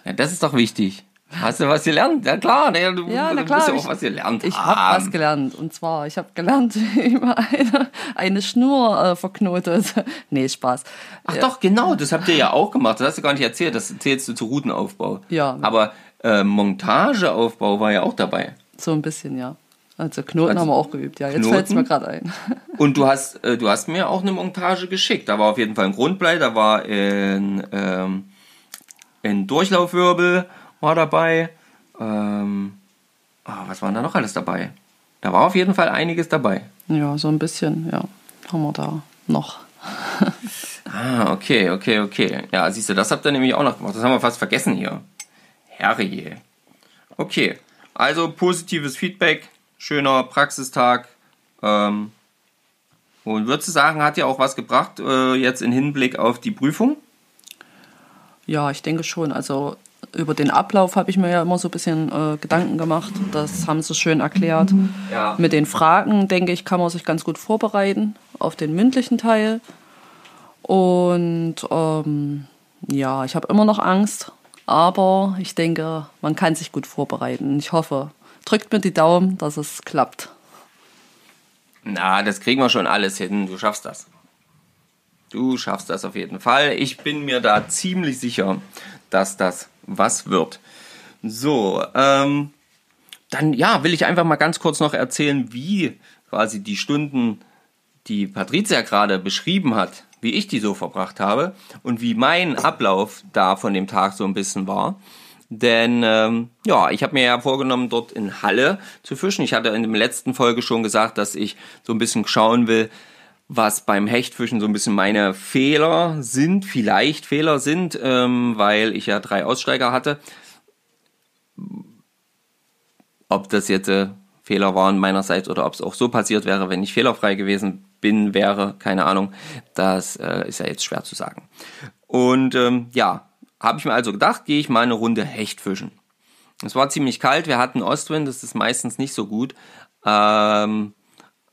Ja, das ist doch wichtig. Hast du was gelernt? Ja klar, ne, du, ja, na klar, du musst ja auch ich, was gelernt ich haben. Ich habe was gelernt und zwar, ich habe gelernt, wie man eine, eine Schnur äh, verknotet. Nee, Spaß. Ach ja. Doch, genau, das habt ihr ja auch gemacht, das hast du gar nicht erzählt, das zählst du zu Routenaufbau. Ja. Aber äh, Montageaufbau war ja auch dabei. So ein bisschen, ja. Also Knoten also, haben wir auch geübt, ja, jetzt fällt es mir gerade ein. Und du hast, äh, du hast mir auch eine Montage geschickt, da war auf jeden Fall ein Grundblei, da war ein, ähm, ein Durchlaufwirbel, war dabei, ähm, oh, was war denn da noch alles dabei? Da war auf jeden Fall einiges dabei. Ja, so ein bisschen, ja, haben wir da noch. ah, okay, okay, okay. Ja, siehst du, das habt ihr nämlich auch noch gemacht. Das haben wir fast vergessen hier. Herrje. Okay, also positives Feedback, schöner Praxistag. Ähm, und würdest du sagen, hat dir auch was gebracht, äh, jetzt im Hinblick auf die Prüfung? Ja, ich denke schon, also über den Ablauf habe ich mir ja immer so ein bisschen äh, Gedanken gemacht. Das haben sie schön erklärt. Ja. Mit den Fragen, denke ich, kann man sich ganz gut vorbereiten auf den mündlichen Teil. Und ähm, ja, ich habe immer noch Angst, aber ich denke, man kann sich gut vorbereiten. Ich hoffe, drückt mir die Daumen, dass es klappt. Na, das kriegen wir schon alles hin. Du schaffst das. Du schaffst das auf jeden Fall. Ich bin mir da ziemlich sicher, dass das was wird. So, ähm, dann ja, will ich einfach mal ganz kurz noch erzählen, wie quasi die Stunden, die Patricia gerade beschrieben hat, wie ich die so verbracht habe und wie mein Ablauf da von dem Tag so ein bisschen war. Denn ähm, ja, ich habe mir ja vorgenommen, dort in Halle zu fischen. Ich hatte in der letzten Folge schon gesagt, dass ich so ein bisschen schauen will, was beim Hechtfischen so ein bisschen meine Fehler sind, vielleicht Fehler sind, ähm, weil ich ja drei Aussteiger hatte. Ob das jetzt äh, Fehler waren meinerseits oder ob es auch so passiert wäre, wenn ich fehlerfrei gewesen bin, wäre, keine Ahnung, das äh, ist ja jetzt schwer zu sagen. Und ähm, ja, habe ich mir also gedacht, gehe ich mal eine Runde Hechtfischen. Es war ziemlich kalt, wir hatten Ostwind, das ist meistens nicht so gut, ähm,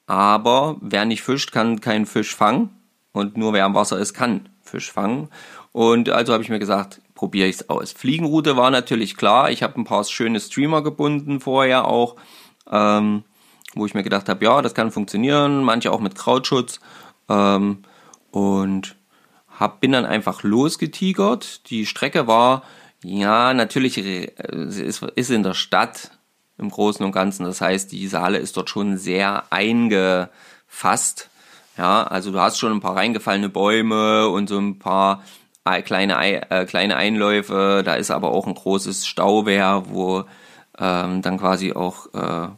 aber wer nicht fischt, kann keinen Fisch fangen. Und nur wer am Wasser ist, kann Fisch fangen. Und also habe ich mir gesagt, probiere ich es aus. Fliegenrute war natürlich klar. Ich habe ein paar schöne Streamer gebunden vorher auch, ähm, wo ich mir gedacht habe, ja, das kann funktionieren. Manche auch mit Krautschutz. Ähm, und hab, bin dann einfach losgetigert. Die Strecke war, ja, natürlich ist, ist in der Stadt im Großen und Ganzen. Das heißt, die Saale ist dort schon sehr eingefasst. Ja, also du hast schon ein paar reingefallene Bäume und so ein paar kleine, äh, kleine Einläufe. Da ist aber auch ein großes Stauwehr, wo ähm, dann quasi auch äh,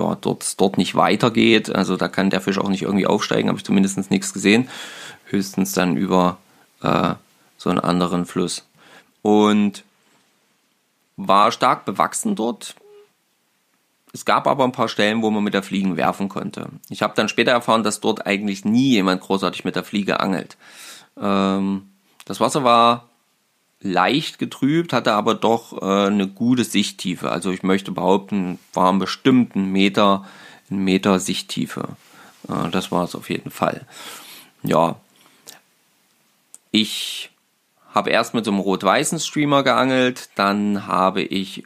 ja, dort, dort nicht weitergeht. Also da kann der Fisch auch nicht irgendwie aufsteigen, habe ich zumindest nichts gesehen. Höchstens dann über äh, so einen anderen Fluss. Und war stark bewachsen dort. Es gab aber ein paar Stellen, wo man mit der Fliege werfen konnte. Ich habe dann später erfahren, dass dort eigentlich nie jemand großartig mit der Fliege angelt. Ähm, das Wasser war leicht getrübt, hatte aber doch äh, eine gute Sichttiefe. Also ich möchte behaupten, waren bestimmt einen Meter Meter Sichttiefe. Äh, das war es auf jeden Fall. Ja, ich habe erst mit so einem rot-weißen Streamer geangelt, dann habe ich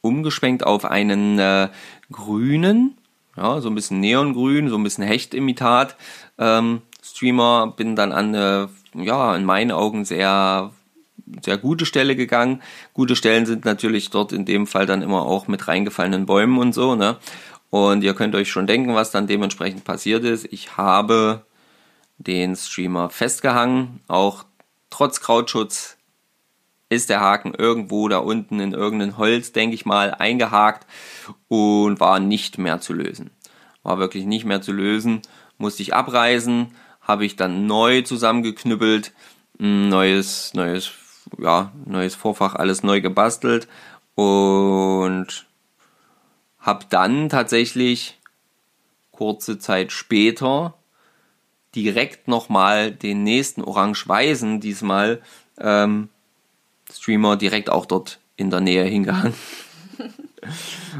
umgeschwenkt auf einen äh, grünen, ja, so ein bisschen neongrün, so ein bisschen Hechtimitat ähm, Streamer, bin dann an eine, ja, in meinen Augen sehr, sehr gute Stelle gegangen. Gute Stellen sind natürlich dort in dem Fall dann immer auch mit reingefallenen Bäumen und so, ne? Und ihr könnt euch schon denken, was dann dementsprechend passiert ist. Ich habe den Streamer festgehangen, auch trotz Krautschutz ist der Haken irgendwo da unten in irgendein Holz, denke ich mal, eingehakt und war nicht mehr zu lösen. War wirklich nicht mehr zu lösen, musste ich abreißen, habe ich dann neu zusammengeknüppelt, neues, neues, ja, neues Vorfach, alles neu gebastelt und habe dann tatsächlich kurze Zeit später direkt nochmal den nächsten orange-weißen, diesmal ähm, Streamer, direkt auch dort in der Nähe hingehangen.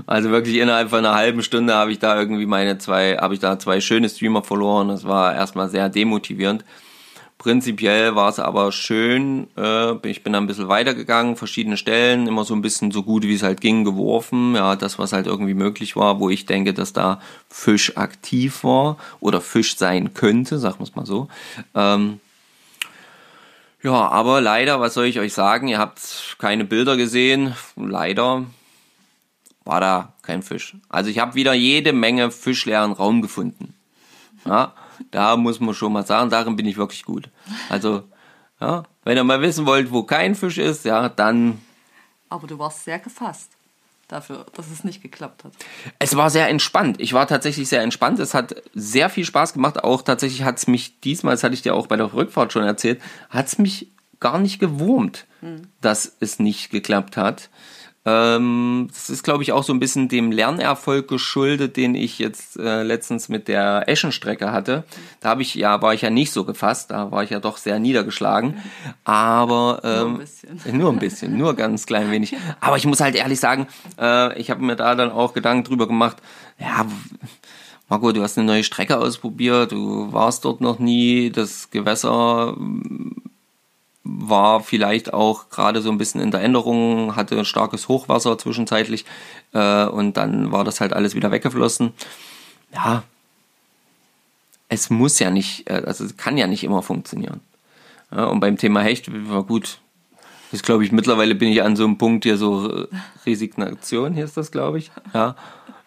Also wirklich innerhalb von einer halben Stunde habe ich da irgendwie meine zwei, habe ich da zwei schöne Streamer verloren. Das war erstmal sehr demotivierend. Prinzipiell war es aber schön. Äh, ich bin da ein bisschen weitergegangen, verschiedene Stellen, immer so ein bisschen so gut wie es halt ging, geworfen. Ja, das, was halt irgendwie möglich war, wo ich denke, dass da Fisch aktiv war oder Fisch sein könnte, sagen wir es mal so. Ähm, ja, aber leider, was soll ich euch sagen? Ihr habt keine Bilder gesehen. Leider war da kein Fisch. Also ich habe wieder jede Menge fischleeren Raum gefunden. Ja, da muss man schon mal sagen, darin bin ich wirklich gut. Also, ja, wenn ihr mal wissen wollt, wo kein Fisch ist, ja, dann... Aber du warst sehr gefasst dafür, dass es nicht geklappt hat. Es war sehr entspannt. Ich war tatsächlich sehr entspannt. Es hat sehr viel Spaß gemacht. Auch tatsächlich hat es mich diesmal, das hatte ich dir auch bei der Rückfahrt schon erzählt, hat es mich gar nicht gewurmt, hm. dass es nicht geklappt hat. Das ist, glaube ich, auch so ein bisschen dem Lernerfolg geschuldet, den ich jetzt äh, letztens mit der Eschenstrecke hatte. Da habe ich ja, war ich ja nicht so gefasst, da war ich ja doch sehr niedergeschlagen. Aber ähm, nur ein bisschen, nur ein bisschen, nur ganz klein wenig. Aber ich muss halt ehrlich sagen, äh, ich habe mir da dann auch Gedanken drüber gemacht. Ja, Marco, du hast eine neue Strecke ausprobiert, du warst dort noch nie, das Gewässer war vielleicht auch gerade so ein bisschen in der Änderung, hatte starkes Hochwasser zwischenzeitlich äh, und dann war das halt alles wieder weggeflossen. Ja, es muss ja nicht, also es kann ja nicht immer funktionieren. Ja, und beim Thema Hecht war gut, das glaube ich, mittlerweile bin ich an so einem Punkt hier so Resignation, hier ist das, glaube ich. Ja,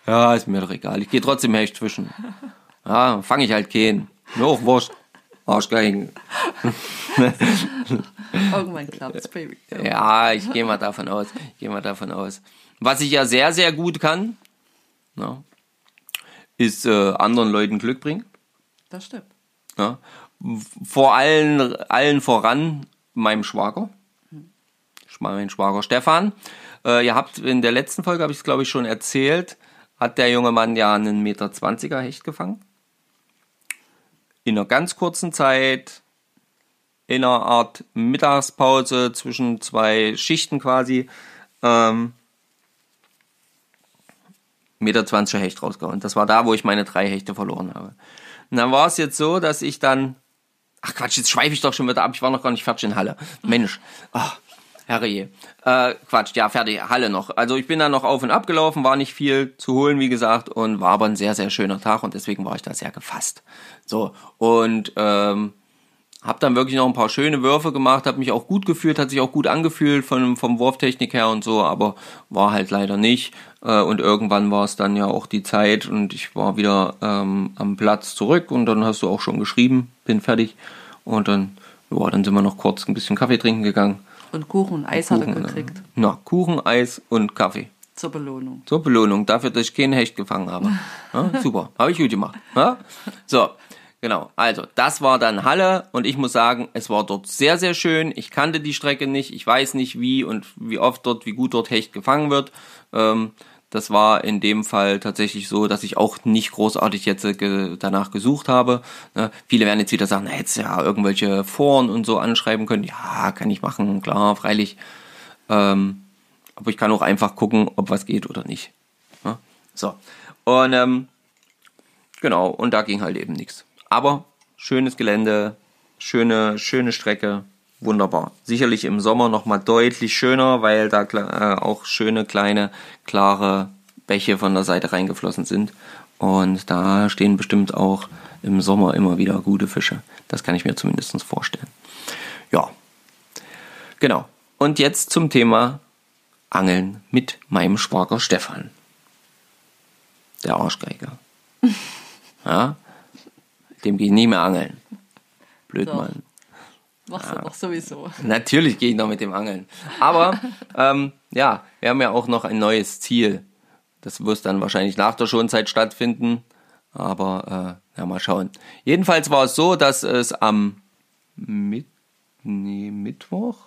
ja, ist mir doch egal, ich gehe trotzdem Hecht fischen. Ja, fange ich halt keinen. Mir auch wurscht. Arschgeigen. Irgendwann klappt's, Baby. Ja, ich gehe mal davon aus. Ich gehe mal davon aus. Was ich ja sehr, sehr gut kann, na, ist äh, anderen Leuten Glück bringen. Das stimmt. Na, vor allen, allen voran meinem Schwager. Mein Schwager Stefan. Äh, ihr habt in der letzten Folge, habe ich es glaube ich schon erzählt, hat der junge Mann ja einen eins Komma zwanziger Meter Hecht gefangen. In einer ganz kurzen Zeit, in einer Art Mittagspause zwischen zwei Schichten quasi, ähm, eins Komma zwanzig Meter Hecht rausgehauen. Das war da, wo ich meine drei Hechte verloren habe. Und dann war es jetzt so, dass ich dann, ach Quatsch, jetzt schweife ich doch schon wieder ab, ich war noch gar nicht fertig in Halle. Mensch, ach, herrje. Äh, Quatsch, ja, fertig, Halle noch. Also ich bin dann noch auf und ab gelaufen, war nicht viel zu holen, wie gesagt, und war aber ein sehr, sehr schöner Tag und deswegen war ich da sehr gefasst. So, und ähm, habe dann wirklich noch ein paar schöne Würfe gemacht, habe mich auch gut gefühlt, hat sich auch gut angefühlt von, vom Wurftechnik her und so, aber war halt leider nicht. Äh, und irgendwann war es dann ja auch die Zeit und ich war wieder ähm, am Platz zurück und dann hast du auch schon geschrieben, bin fertig. Und dann, ja, dann sind wir noch kurz ein bisschen Kaffee trinken gegangen. Und Kuchen und Eis und Kuchen, hat er gekriegt. Na, Kuchen, Eis und Kaffee. Zur Belohnung. Zur Belohnung, dafür, dass ich keinen Hecht gefangen habe. Ja, super, habe ich gut gemacht. Ja? So. Genau, also das war dann Halle und ich muss sagen, es war dort sehr, sehr schön. Ich kannte die Strecke nicht, ich weiß nicht wie und wie oft dort, wie gut dort Hecht gefangen wird. Ähm, das war in dem Fall tatsächlich so, dass ich auch nicht großartig jetzt ge- danach gesucht habe. Ne? Viele werden jetzt wieder sagen, na, hättest du ja irgendwelche Foren und so anschreiben können. Ja, kann ich machen, klar, freilich. Ähm, aber ich kann auch einfach gucken, ob was geht oder nicht. Ja? So, und ähm, genau, und da ging halt eben nichts. Aber schönes Gelände, schöne, schöne Strecke, wunderbar. Sicherlich im Sommer nochmal deutlich schöner, weil da äh, auch schöne, kleine, klare Bäche von der Seite reingeflossen sind. Und da stehen bestimmt auch im Sommer immer wieder gute Fische. Das kann ich mir zumindest vorstellen. Ja, genau. Und jetzt zum Thema Angeln mit meinem Schwager Stefan. Der Arschgeiger. Ja, dem gehe ich nie mehr angeln. Blöd, so. Mann. Machst du ja. Doch sowieso. Natürlich gehe ich noch mit dem Angeln. Aber ähm, ja, wir haben ja auch noch ein neues Ziel. Das wird dann wahrscheinlich nach der Schonzeit stattfinden. Aber äh, ja, mal schauen. Jedenfalls war es so, dass es am Mit- nee, Mittwoch?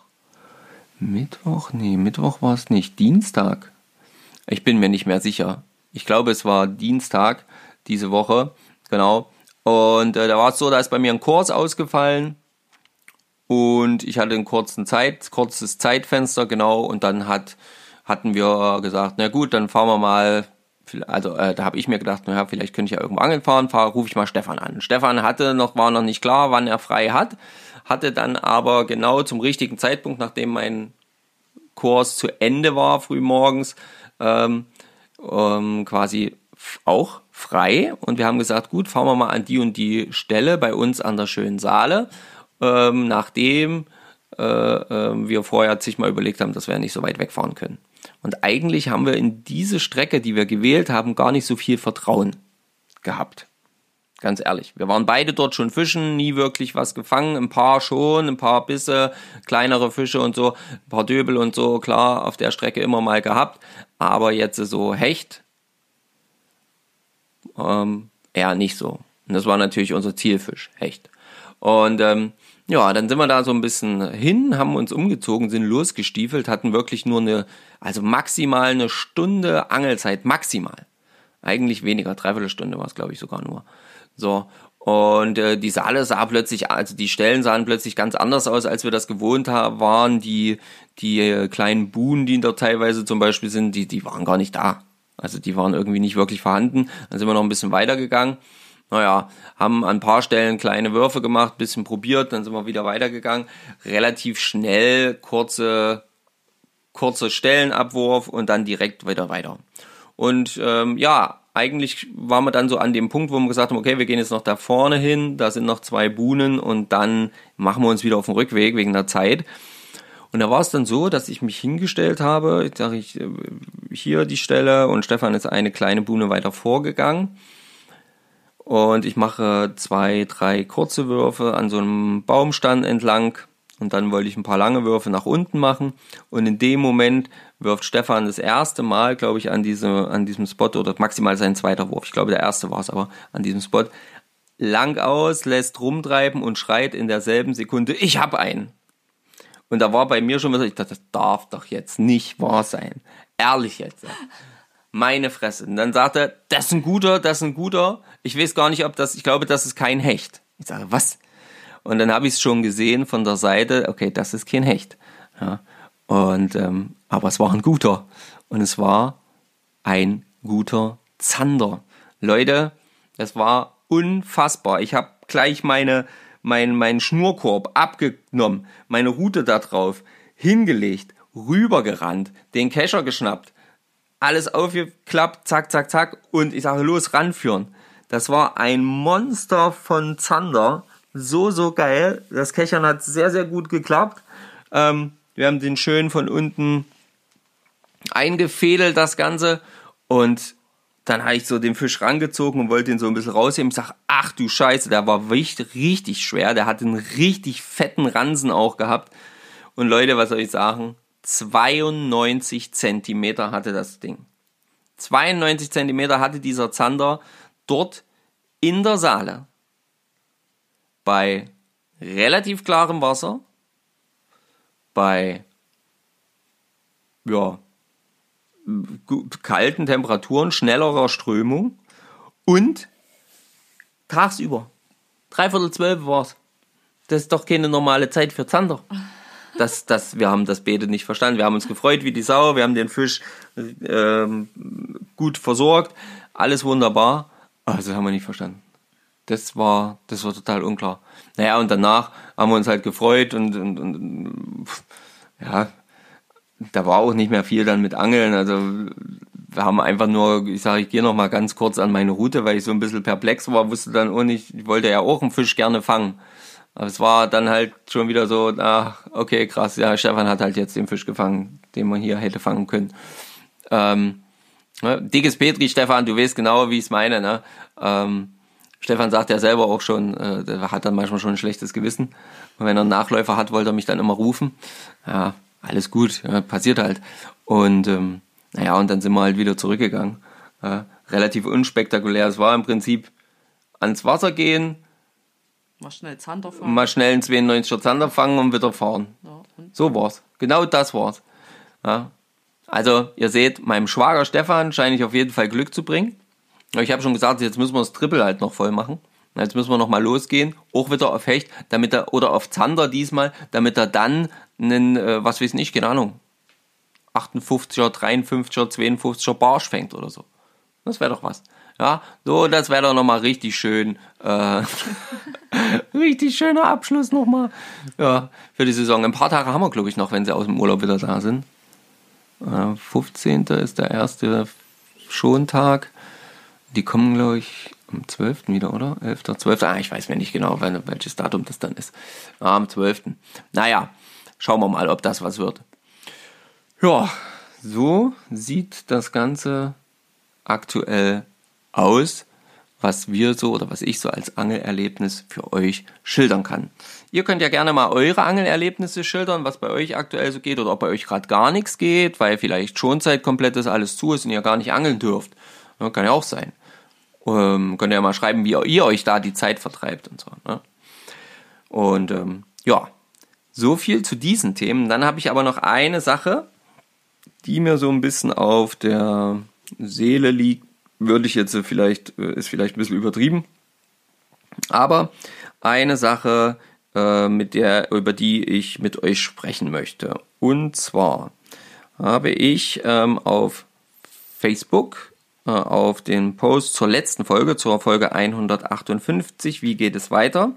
Mittwoch? Nee, Mittwoch war es nicht. Dienstag? Ich bin mir nicht mehr sicher. Ich glaube, es war Dienstag diese Woche. Genau. Und äh, da war es so, da ist bei mir ein Kurs ausgefallen. Und ich hatte ein kurzen Zeit, kurzes Zeitfenster, genau. Und dann hat, hatten wir gesagt, na gut, dann fahren wir mal. Also äh, da habe ich mir gedacht, naja, vielleicht könnte ich ja irgendwo angeln fahren. Fahr, rufe ich mal Stefan an. Stefan hatte noch, war noch nicht klar, wann er frei hat. Hatte dann aber genau zum richtigen Zeitpunkt, nachdem mein Kurs zu Ende war, frühmorgens, ähm, ähm, quasi auch frei. Und wir haben gesagt, gut, fahren wir mal an die und die Stelle bei uns an der schönen Saale. Ähm, nachdem äh, äh, wir vorher sich mal überlegt haben, dass wir nicht so weit wegfahren können. Und eigentlich haben wir in diese Strecke, die wir gewählt haben, gar nicht so viel Vertrauen gehabt. Ganz ehrlich, wir waren beide dort schon fischen, nie wirklich was gefangen, ein paar schon, ein paar Bisse, kleinere Fische und so, ein paar Döbel und so, klar, auf der Strecke immer mal gehabt, aber jetzt so Hecht, ähm, eher nicht so. Und das war natürlich unser Zielfisch, Hecht. Und ähm, ja, dann sind wir da so ein bisschen hin, haben uns umgezogen, sind losgestiefelt, hatten wirklich nur eine, also maximal eine Stunde Angelzeit, maximal. Eigentlich weniger, dreiviertel Stunde war es, glaube ich, sogar nur. So, und äh, die Saale sah plötzlich, also die Stellen sahen plötzlich ganz anders aus, als wir das gewohnt haben, waren. Die, die äh, kleinen Buhnen, die da teilweise zum Beispiel sind, die, die waren gar nicht da. Also die waren irgendwie nicht wirklich vorhanden. Dann sind wir noch ein bisschen weitergegangen. Naja, haben an ein paar Stellen kleine Würfe gemacht, ein bisschen probiert, dann sind wir wieder weitergegangen. Relativ schnell, kurze, kurze Stellenabwurf und dann direkt wieder weiter. Und ähm, ja, eigentlich waren wir dann so an dem Punkt, wo wir gesagt haben, okay, wir gehen jetzt noch da vorne hin, da sind noch zwei Buhnen und dann machen wir uns wieder auf den Rückweg wegen der Zeit. Und da war es dann so, dass ich mich hingestellt habe, ich sage, ich, hier die Stelle und Stefan ist eine kleine Buhne weiter vorgegangen. Und ich mache zwei, drei kurze Würfe an so einem Baumstamm entlang und dann wollte ich ein paar lange Würfe nach unten machen. Und in dem Moment wirft Stefan das erste Mal, glaube ich, an, diese, an diesem Spot oder maximal sein zweiter Wurf. Ich glaube, der erste war es, aber an diesem Spot lang aus, lässt rumtreiben und schreit in derselben Sekunde, ich habe einen. Und da war bei mir schon was, ich dachte, das darf doch jetzt nicht wahr sein. Ehrlich jetzt. Meine Fresse. Und dann sagt er, das ist ein guter, das ist ein guter. Ich weiß gar nicht, ob das, ich glaube, das ist kein Hecht. Ich sage, was? Und dann habe ich es schon gesehen von der Seite, okay, das ist kein Hecht. Ja, und, ähm, aber es war ein guter. Und es war ein guter Zander. Leute, es war unfassbar. Ich habe gleich meine, mein, meinen Schnurkorb abgenommen, meine Rute da drauf, hingelegt, rübergerannt, den Kescher geschnappt, alles aufgeklappt, zack, zack, zack und ich sage, los, ranführen. Das war ein Monster von Zander, so, so geil. Das Kechern hat sehr, sehr gut geklappt. Ähm, wir haben den schön von unten eingefädelt, das Ganze und dann habe ich so den Fisch rangezogen und wollte ihn so ein bisschen rausheben. Ich sage, ach du Scheiße, der war richtig, richtig schwer, der hat einen richtig fetten Ransen auch gehabt und Leute, was soll ich sagen, zweiundneunzig Zentimeter hatte das Ding. zweiundneunzig Zentimeter hatte dieser Zander dort in der Saale. Bei relativ klarem Wasser, bei ja, kalten Temperaturen, schnellerer Strömung und tagsüber. Dreiviertel zwölf war es. Das ist doch keine normale Zeit für Zander. Das, das, wir haben das Bete nicht verstanden. Wir haben uns gefreut wie die Sau. Wir haben den Fisch äh, gut versorgt, alles wunderbar. Also das haben wir nicht verstanden. Das war, das war total unklar. Naja, und danach haben wir uns halt gefreut und, und, und ja, da war auch nicht mehr viel dann mit Angeln. Also wir haben einfach nur, ich sage, ich gehe nochmal ganz kurz an meine Route, weil ich so ein bisschen perplex war, wusste dann auch nicht, ich wollte ja auch einen Fisch gerne fangen. Aber es war dann halt schon wieder so, ach, okay, krass, ja, Stefan hat halt jetzt den Fisch gefangen, den man hier hätte fangen können. Ähm, ne, dickes Petri, Stefan, du weißt genau, wie ich es meine, ne? Ähm, Stefan sagt ja selber auch schon, äh, der hat dann manchmal schon ein schlechtes Gewissen. Und wenn er einen Nachläufer hat, wollte er mich dann immer rufen. Ja, alles gut, ja, passiert halt. Und ähm, naja, und dann sind wir halt wieder zurückgegangen. Äh, relativ unspektakulär. Es war im Prinzip ans Wasser gehen, mal schnell Zander fangen. Mal schnell einen zweiundneunziger Zander fangen und wieder fahren. Ja, und? So war's. Genau das war's. Ja. Also, ihr seht, meinem Schwager Stefan scheine ich auf jeden Fall Glück zu bringen. Ich habe schon gesagt, jetzt müssen wir das Triple halt noch voll machen. Jetzt müssen wir nochmal losgehen. Auch wieder auf Hecht, damit er, oder auf Zander diesmal, damit er dann einen, äh, was weiß ich, keine Ahnung, achtundfünfziger, dreiundfünfziger, zweiundfünfziger Barsch fängt oder so. Das wäre doch was. Ja, so, das wäre doch nochmal richtig schön. Äh, richtig schöner Abschluss nochmal. Ja, für die Saison. Ein paar Tage haben wir, glaube ich, noch, wenn sie aus dem Urlaub wieder da sind. Äh, fünfzehnten ist der erste Schontag. Die kommen, glaube ich, am zwölften wieder, oder? elfter, zwölfter Ah, ich weiß mir nicht genau, welches Datum das dann ist. Ah, am zwölften Naja, schauen wir mal, ob das was wird. Ja, so sieht das Ganze aktuell aus, was wir so oder was ich so als Angelerlebnis für euch schildern kann. Ihr könnt ja gerne mal eure Angelerlebnisse schildern, was bei euch aktuell so geht oder ob bei euch gerade gar nichts geht, weil vielleicht Schonzeit komplett ist, alles zu ist und ihr gar nicht angeln dürft. Ja, kann ja auch sein. Ähm, könnt ihr ja mal schreiben, wie ihr euch da die Zeit vertreibt und so. Ne? Und ähm, ja, so viel zu diesen Themen. Dann habe ich aber noch eine Sache, die mir so ein bisschen auf der Seele liegt, würde ich jetzt vielleicht, ist vielleicht ein bisschen übertrieben. Aber eine Sache, äh, mit der, über die ich mit euch sprechen möchte. Und zwar habe ich ähm, auf Facebook auf den Post zur letzten Folge, zur Folge hundertachtundfünfzig, wie geht es weiter,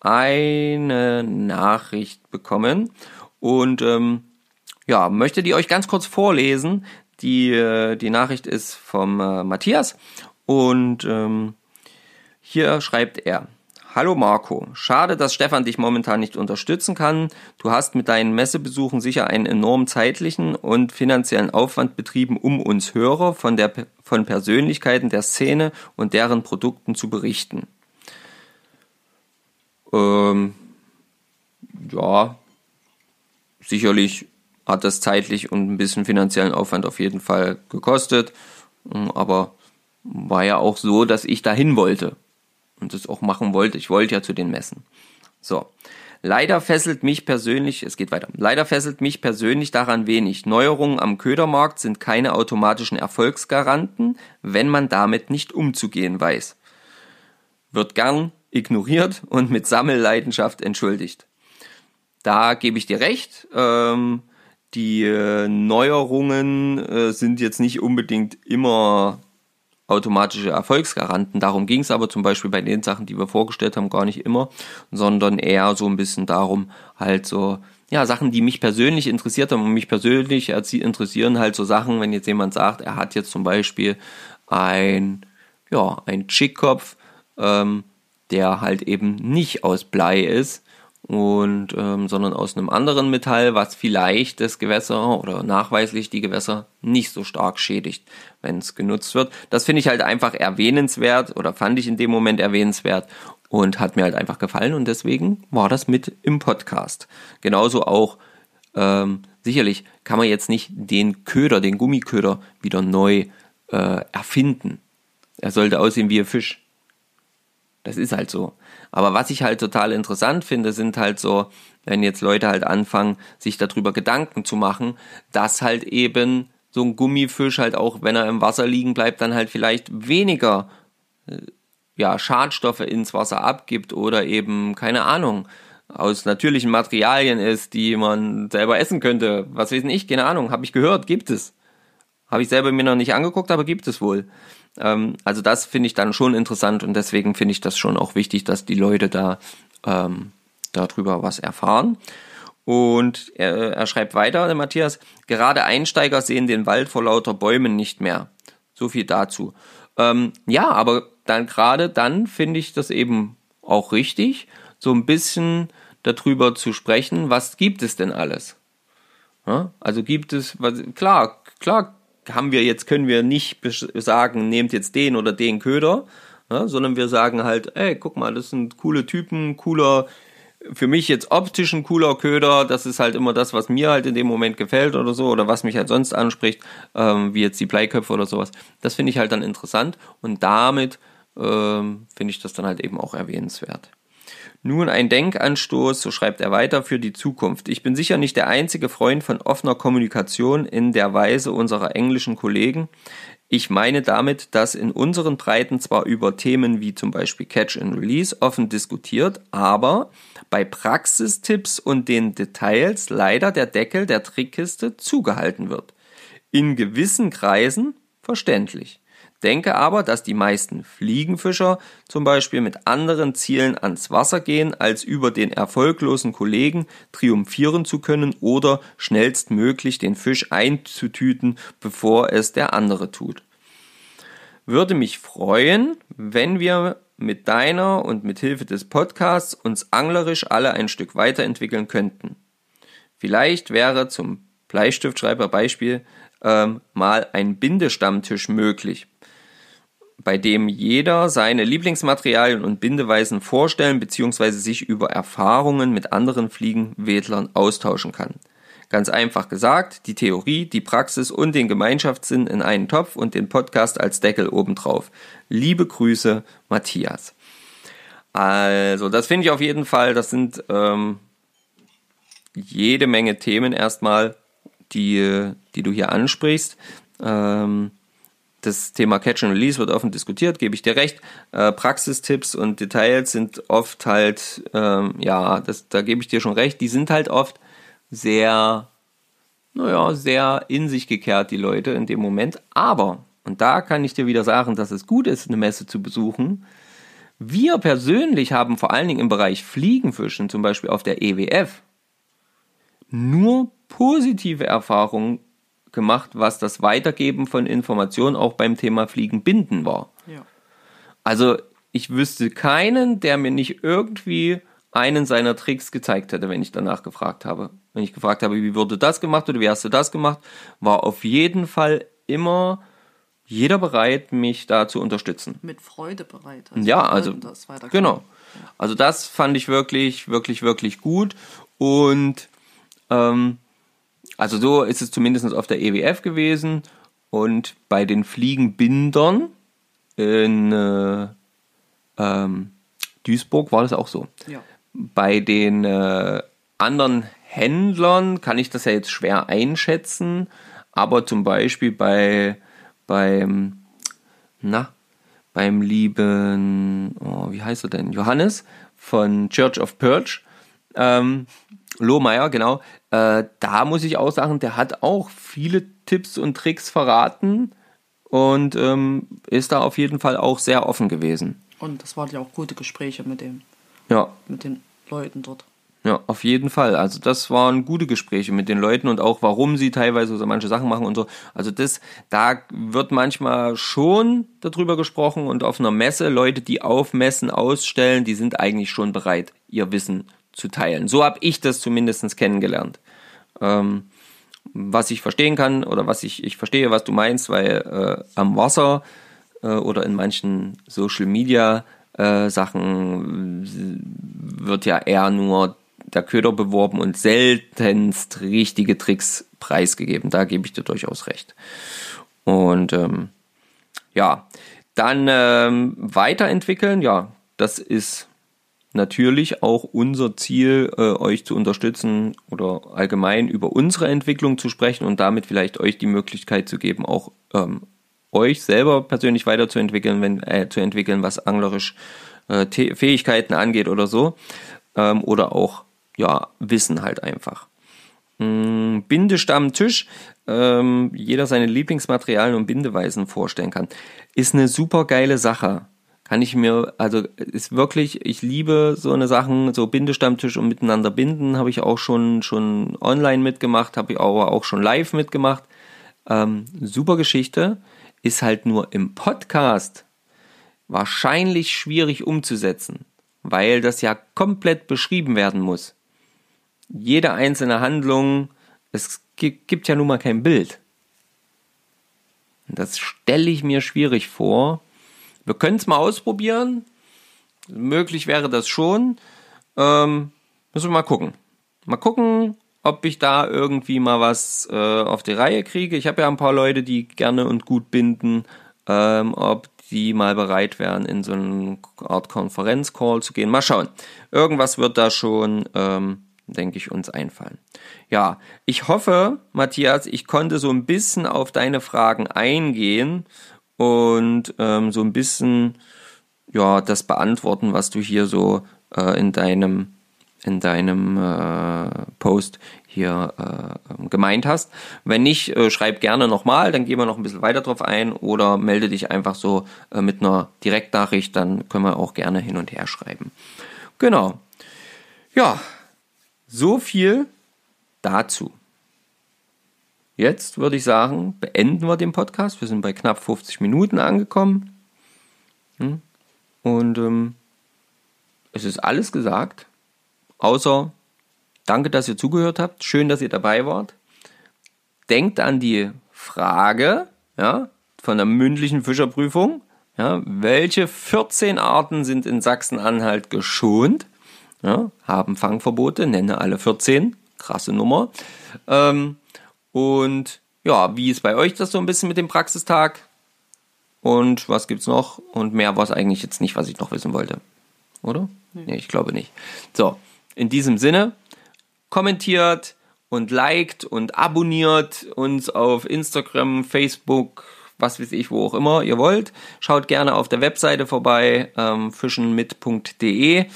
eine Nachricht bekommen und ähm, ja, möchte die euch ganz kurz vorlesen. Die, die Nachricht ist vom äh, Matthias und ähm, hier schreibt er: Hallo Marco, schade, dass Stefan dich momentan nicht unterstützen kann. Du hast mit deinen Messebesuchen sicher einen enormen zeitlichen und finanziellen Aufwand betrieben, um uns Hörer von, der, von Persönlichkeiten der Szene und deren Produkten zu berichten. Ähm, ja, sicherlich hat das zeitlich und ein bisschen finanziellen Aufwand auf jeden Fall gekostet, aber war ja auch so, dass ich dahin wollte. Und das auch machen wollte. Ich wollte ja zu den Messen. So. Leider fesselt mich persönlich, es geht weiter, leider fesselt mich persönlich daran wenig. Neuerungen am Ködermarkt sind keine automatischen Erfolgsgaranten, wenn man damit nicht umzugehen weiß. Wird gern ignoriert und mit Sammelleidenschaft entschuldigt. Da gebe ich dir recht. Ähm, die Neuerungen äh, sind jetzt nicht unbedingt immer automatische Erfolgsgaranten. Darum ging es aber zum Beispiel bei den Sachen, die wir vorgestellt haben, gar nicht immer, sondern eher so ein bisschen darum, halt so, ja, Sachen, die mich persönlich interessiert haben und mich persönlich interessieren halt so Sachen, wenn jetzt jemand sagt, er hat jetzt zum Beispiel ein, ja, ein Chickkopf, ähm, der halt eben nicht aus Blei ist und, ähm, sondern aus einem anderen Metall, was vielleicht das Gewässer oder nachweislich die Gewässer nicht so stark schädigt, wenn es genutzt wird. Das finde ich halt einfach erwähnenswert oder fand ich in dem Moment erwähnenswert und hat mir halt einfach gefallen und deswegen war das mit im Podcast. Genauso auch, ähm, sicherlich kann man jetzt nicht den Köder, den Gummiköder wieder neu äh, erfinden. Er sollte aussehen wie ein Fisch. Das ist halt so. Aber was ich halt total interessant finde, sind halt so, wenn jetzt Leute halt anfangen, sich darüber Gedanken zu machen, dass halt eben so ein Gummifisch halt auch, wenn er im Wasser liegen bleibt, dann halt vielleicht weniger ja, Schadstoffe ins Wasser abgibt oder eben, keine Ahnung, aus natürlichen Materialien ist, die man selber essen könnte. Was weiß ich, keine Ahnung, habe ich gehört, gibt es. Habe ich selber mir noch nicht angeguckt, aber gibt es wohl. Ähm, also das finde ich dann schon interessant und deswegen finde ich das schon auch wichtig, dass die Leute da ähm, darüber was erfahren. Und er, er schreibt weiter, der Matthias, gerade Einsteiger sehen den Wald vor lauter Bäumen nicht mehr. So viel dazu. Ähm, ja, aber dann gerade dann finde ich das eben auch richtig, so ein bisschen darüber zu sprechen, was gibt es denn alles? Ja, also gibt es, was, klar, klar haben wir jetzt, können wir nicht sagen, nehmt jetzt den oder den Köder, ja, sondern wir sagen halt, ey, guck mal, das sind coole Typen, cooler, für mich jetzt optisch ein cooler Köder, das ist halt immer das, was mir halt in dem Moment gefällt oder so, oder was mich halt sonst anspricht, ähm, wie jetzt die Bleiköpfe oder sowas. Das finde ich halt dann interessant und damit ähm, finde ich das dann halt eben auch erwähnenswert. Nun ein Denkanstoß, so schreibt er weiter, für die Zukunft. Ich bin sicher nicht der einzige Freund von offener Kommunikation in der Weise unserer englischen Kollegen. Ich meine damit, dass in unseren Breiten zwar über Themen wie zum Beispiel Catch and Release offen diskutiert, aber bei Praxistipps und den Details leider der Deckel der Trickkiste zugehalten wird. In gewissen Kreisen verständlich. Denke aber, dass die meisten Fliegenfischer zum Beispiel mit anderen Zielen ans Wasser gehen, als über den erfolglosen Kollegen triumphieren zu können oder schnellstmöglich den Fisch einzutüten, bevor es der andere tut. Würde mich freuen, wenn wir mit deiner und mit Hilfe des Podcasts uns anglerisch alle ein Stück weiterentwickeln könnten. Vielleicht wäre zum Bleistiftschreiberbeispiel ähm, mal ein Bindestammtisch möglich, bei dem jeder seine Lieblingsmaterialien und Bindeweisen vorstellen bzw. sich über Erfahrungen mit anderen Fliegenwedlern austauschen kann. Ganz einfach gesagt, die Theorie, die Praxis und den Gemeinschaftssinn in einen Topf und den Podcast als Deckel obendrauf. Liebe Grüße, Matthias. Also, das finde ich auf jeden Fall, das sind ähm, jede Menge Themen erstmal, die, die du hier ansprichst. Ähm, Das Thema Catch and Release wird offen diskutiert, gebe ich dir recht. Äh, Praxistipps und Details sind oft halt, ähm, ja, das, da gebe ich dir schon recht, die sind halt oft sehr, naja, sehr in sich gekehrt, die Leute in dem Moment. Aber, und da kann ich dir wieder sagen, dass es gut ist, eine Messe zu besuchen. Wir persönlich haben vor allen Dingen im Bereich Fliegenfischen, zum Beispiel auf der E W F, nur positive Erfahrungen gemacht, was das Weitergeben von Informationen auch beim Thema Fliegen binden war. Ja. Also ich wüsste keinen, der mir nicht irgendwie einen seiner Tricks gezeigt hätte, wenn ich danach gefragt habe. Wenn ich gefragt habe, wie wurde das gemacht oder wie hast du das gemacht, war auf jeden Fall immer jeder bereit, mich da zu unterstützen. Mit Freude bereit. Also ja, also das genau. Also das fand ich wirklich, wirklich, wirklich gut und ähm, also so ist es zumindest auf der E W F gewesen und bei den Fliegenbindern in äh, ähm, Duisburg war das auch so. Ja. Bei den äh, anderen Händlern kann ich das ja jetzt schwer einschätzen, aber zum Beispiel bei beim, na, beim lieben, oh, wie heißt er denn? Johannes von Church of Perch, ähm, Lohmeier, genau, äh, da muss ich auch sagen, der hat auch viele Tipps und Tricks verraten und ähm, ist da auf jeden Fall auch sehr offen gewesen. Und das waren ja auch gute Gespräche mit dem, ja. mit den Leuten dort. Ja, auf jeden Fall. Also das waren gute Gespräche mit den Leuten und auch warum sie teilweise so manche Sachen machen und so. Also das, da wird manchmal schon darüber gesprochen und auf einer Messe, Leute, die auf Messen ausstellen, die sind eigentlich schon bereit, ihr Wissen zu teilen. So habe ich das zumindest kennengelernt. Ähm, was ich verstehen kann oder was ich, ich verstehe, was du meinst, weil äh, am Wasser äh, oder in manchen Social Media äh, Sachen wird ja eher nur der Köder beworben und seltenst richtige Tricks preisgegeben. Da gebe ich dir durchaus recht. Und ähm, ja, dann ähm, weiterentwickeln, ja, das ist natürlich auch unser Ziel, äh, euch zu unterstützen oder allgemein über unsere Entwicklung zu sprechen und damit vielleicht euch die Möglichkeit zu geben, auch ähm, euch selber persönlich weiterzuentwickeln, wenn, äh, zu entwickeln, was anglerisch äh, T- Fähigkeiten angeht oder so. Ähm, oder auch ja Wissen halt einfach. Bindestammtisch, ähm, jeder seine Lieblingsmaterialien und Bindeweisen vorstellen kann. Ist eine super geile Sache. Kann ich mir, also ist wirklich, ich liebe so eine Sachen, so Bindestammtisch und miteinander binden, habe ich auch schon schon online mitgemacht, habe ich aber auch schon live mitgemacht. Ähm, super Geschichte, ist halt nur im Podcast wahrscheinlich schwierig umzusetzen, weil das ja komplett beschrieben werden muss. Jede einzelne Handlung, es gibt ja nun mal kein Bild. Das stelle ich mir schwierig vor. Wir können es mal ausprobieren. Möglich wäre das schon. Ähm, müssen wir mal gucken. Mal gucken, ob ich da irgendwie mal was äh, auf die Reihe kriege. Ich habe ja ein paar Leute, die gerne und gut binden. Ähm, ob die mal bereit wären, in so eine Art Konferenz-Call zu gehen. Mal schauen. Irgendwas wird da schon, ähm, denke ich, uns einfallen. Ja, ich hoffe, Matthias, ich konnte so ein bisschen auf deine Fragen eingehen und ähm, so ein bisschen ja das beantworten, was du hier so äh, in deinem in deinem äh, Post hier äh, gemeint hast. Wenn nicht, äh, schreib gerne nochmal, dann gehen wir noch ein bisschen weiter drauf ein oder melde dich einfach so äh, mit einer Direktnachricht, dann können wir auch gerne hin und her schreiben. Genau. Ja, so viel dazu. Jetzt würde ich sagen, beenden wir den Podcast. Wir sind bei knapp fünfzig Minuten angekommen. Und ähm, es ist alles gesagt. Außer, danke, dass ihr zugehört habt. Schön, dass ihr dabei wart. Denkt an die Frage ja, von der mündlichen Fischerprüfung. Ja, welche vierzehn Arten sind in Sachsen-Anhalt geschont? Ja, haben Fangverbote, nenne alle vierzehn. Krasse Nummer. Ähm, Und ja, wie ist bei euch das so ein bisschen mit dem Praxistag? Und was gibt's noch? Und mehr war es eigentlich jetzt nicht, was ich noch wissen wollte. Oder? Nee. nee, ich glaube nicht. So, in diesem Sinne, kommentiert und liked und abonniert uns auf Instagram, Facebook, was weiß ich, wo auch immer ihr wollt. Schaut gerne auf der Webseite vorbei, ähm, fischen mit punkt de.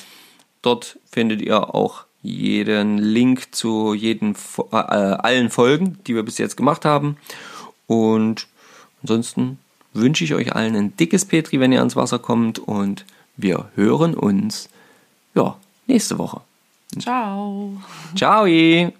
Dort findet ihr auch jeden Link zu jeden, äh, allen Folgen, die wir bis jetzt gemacht haben. Und ansonsten wünsche ich euch allen ein dickes Petri, wenn ihr ans Wasser kommt. Und wir hören uns ja, nächste Woche. Ciao. Ciao.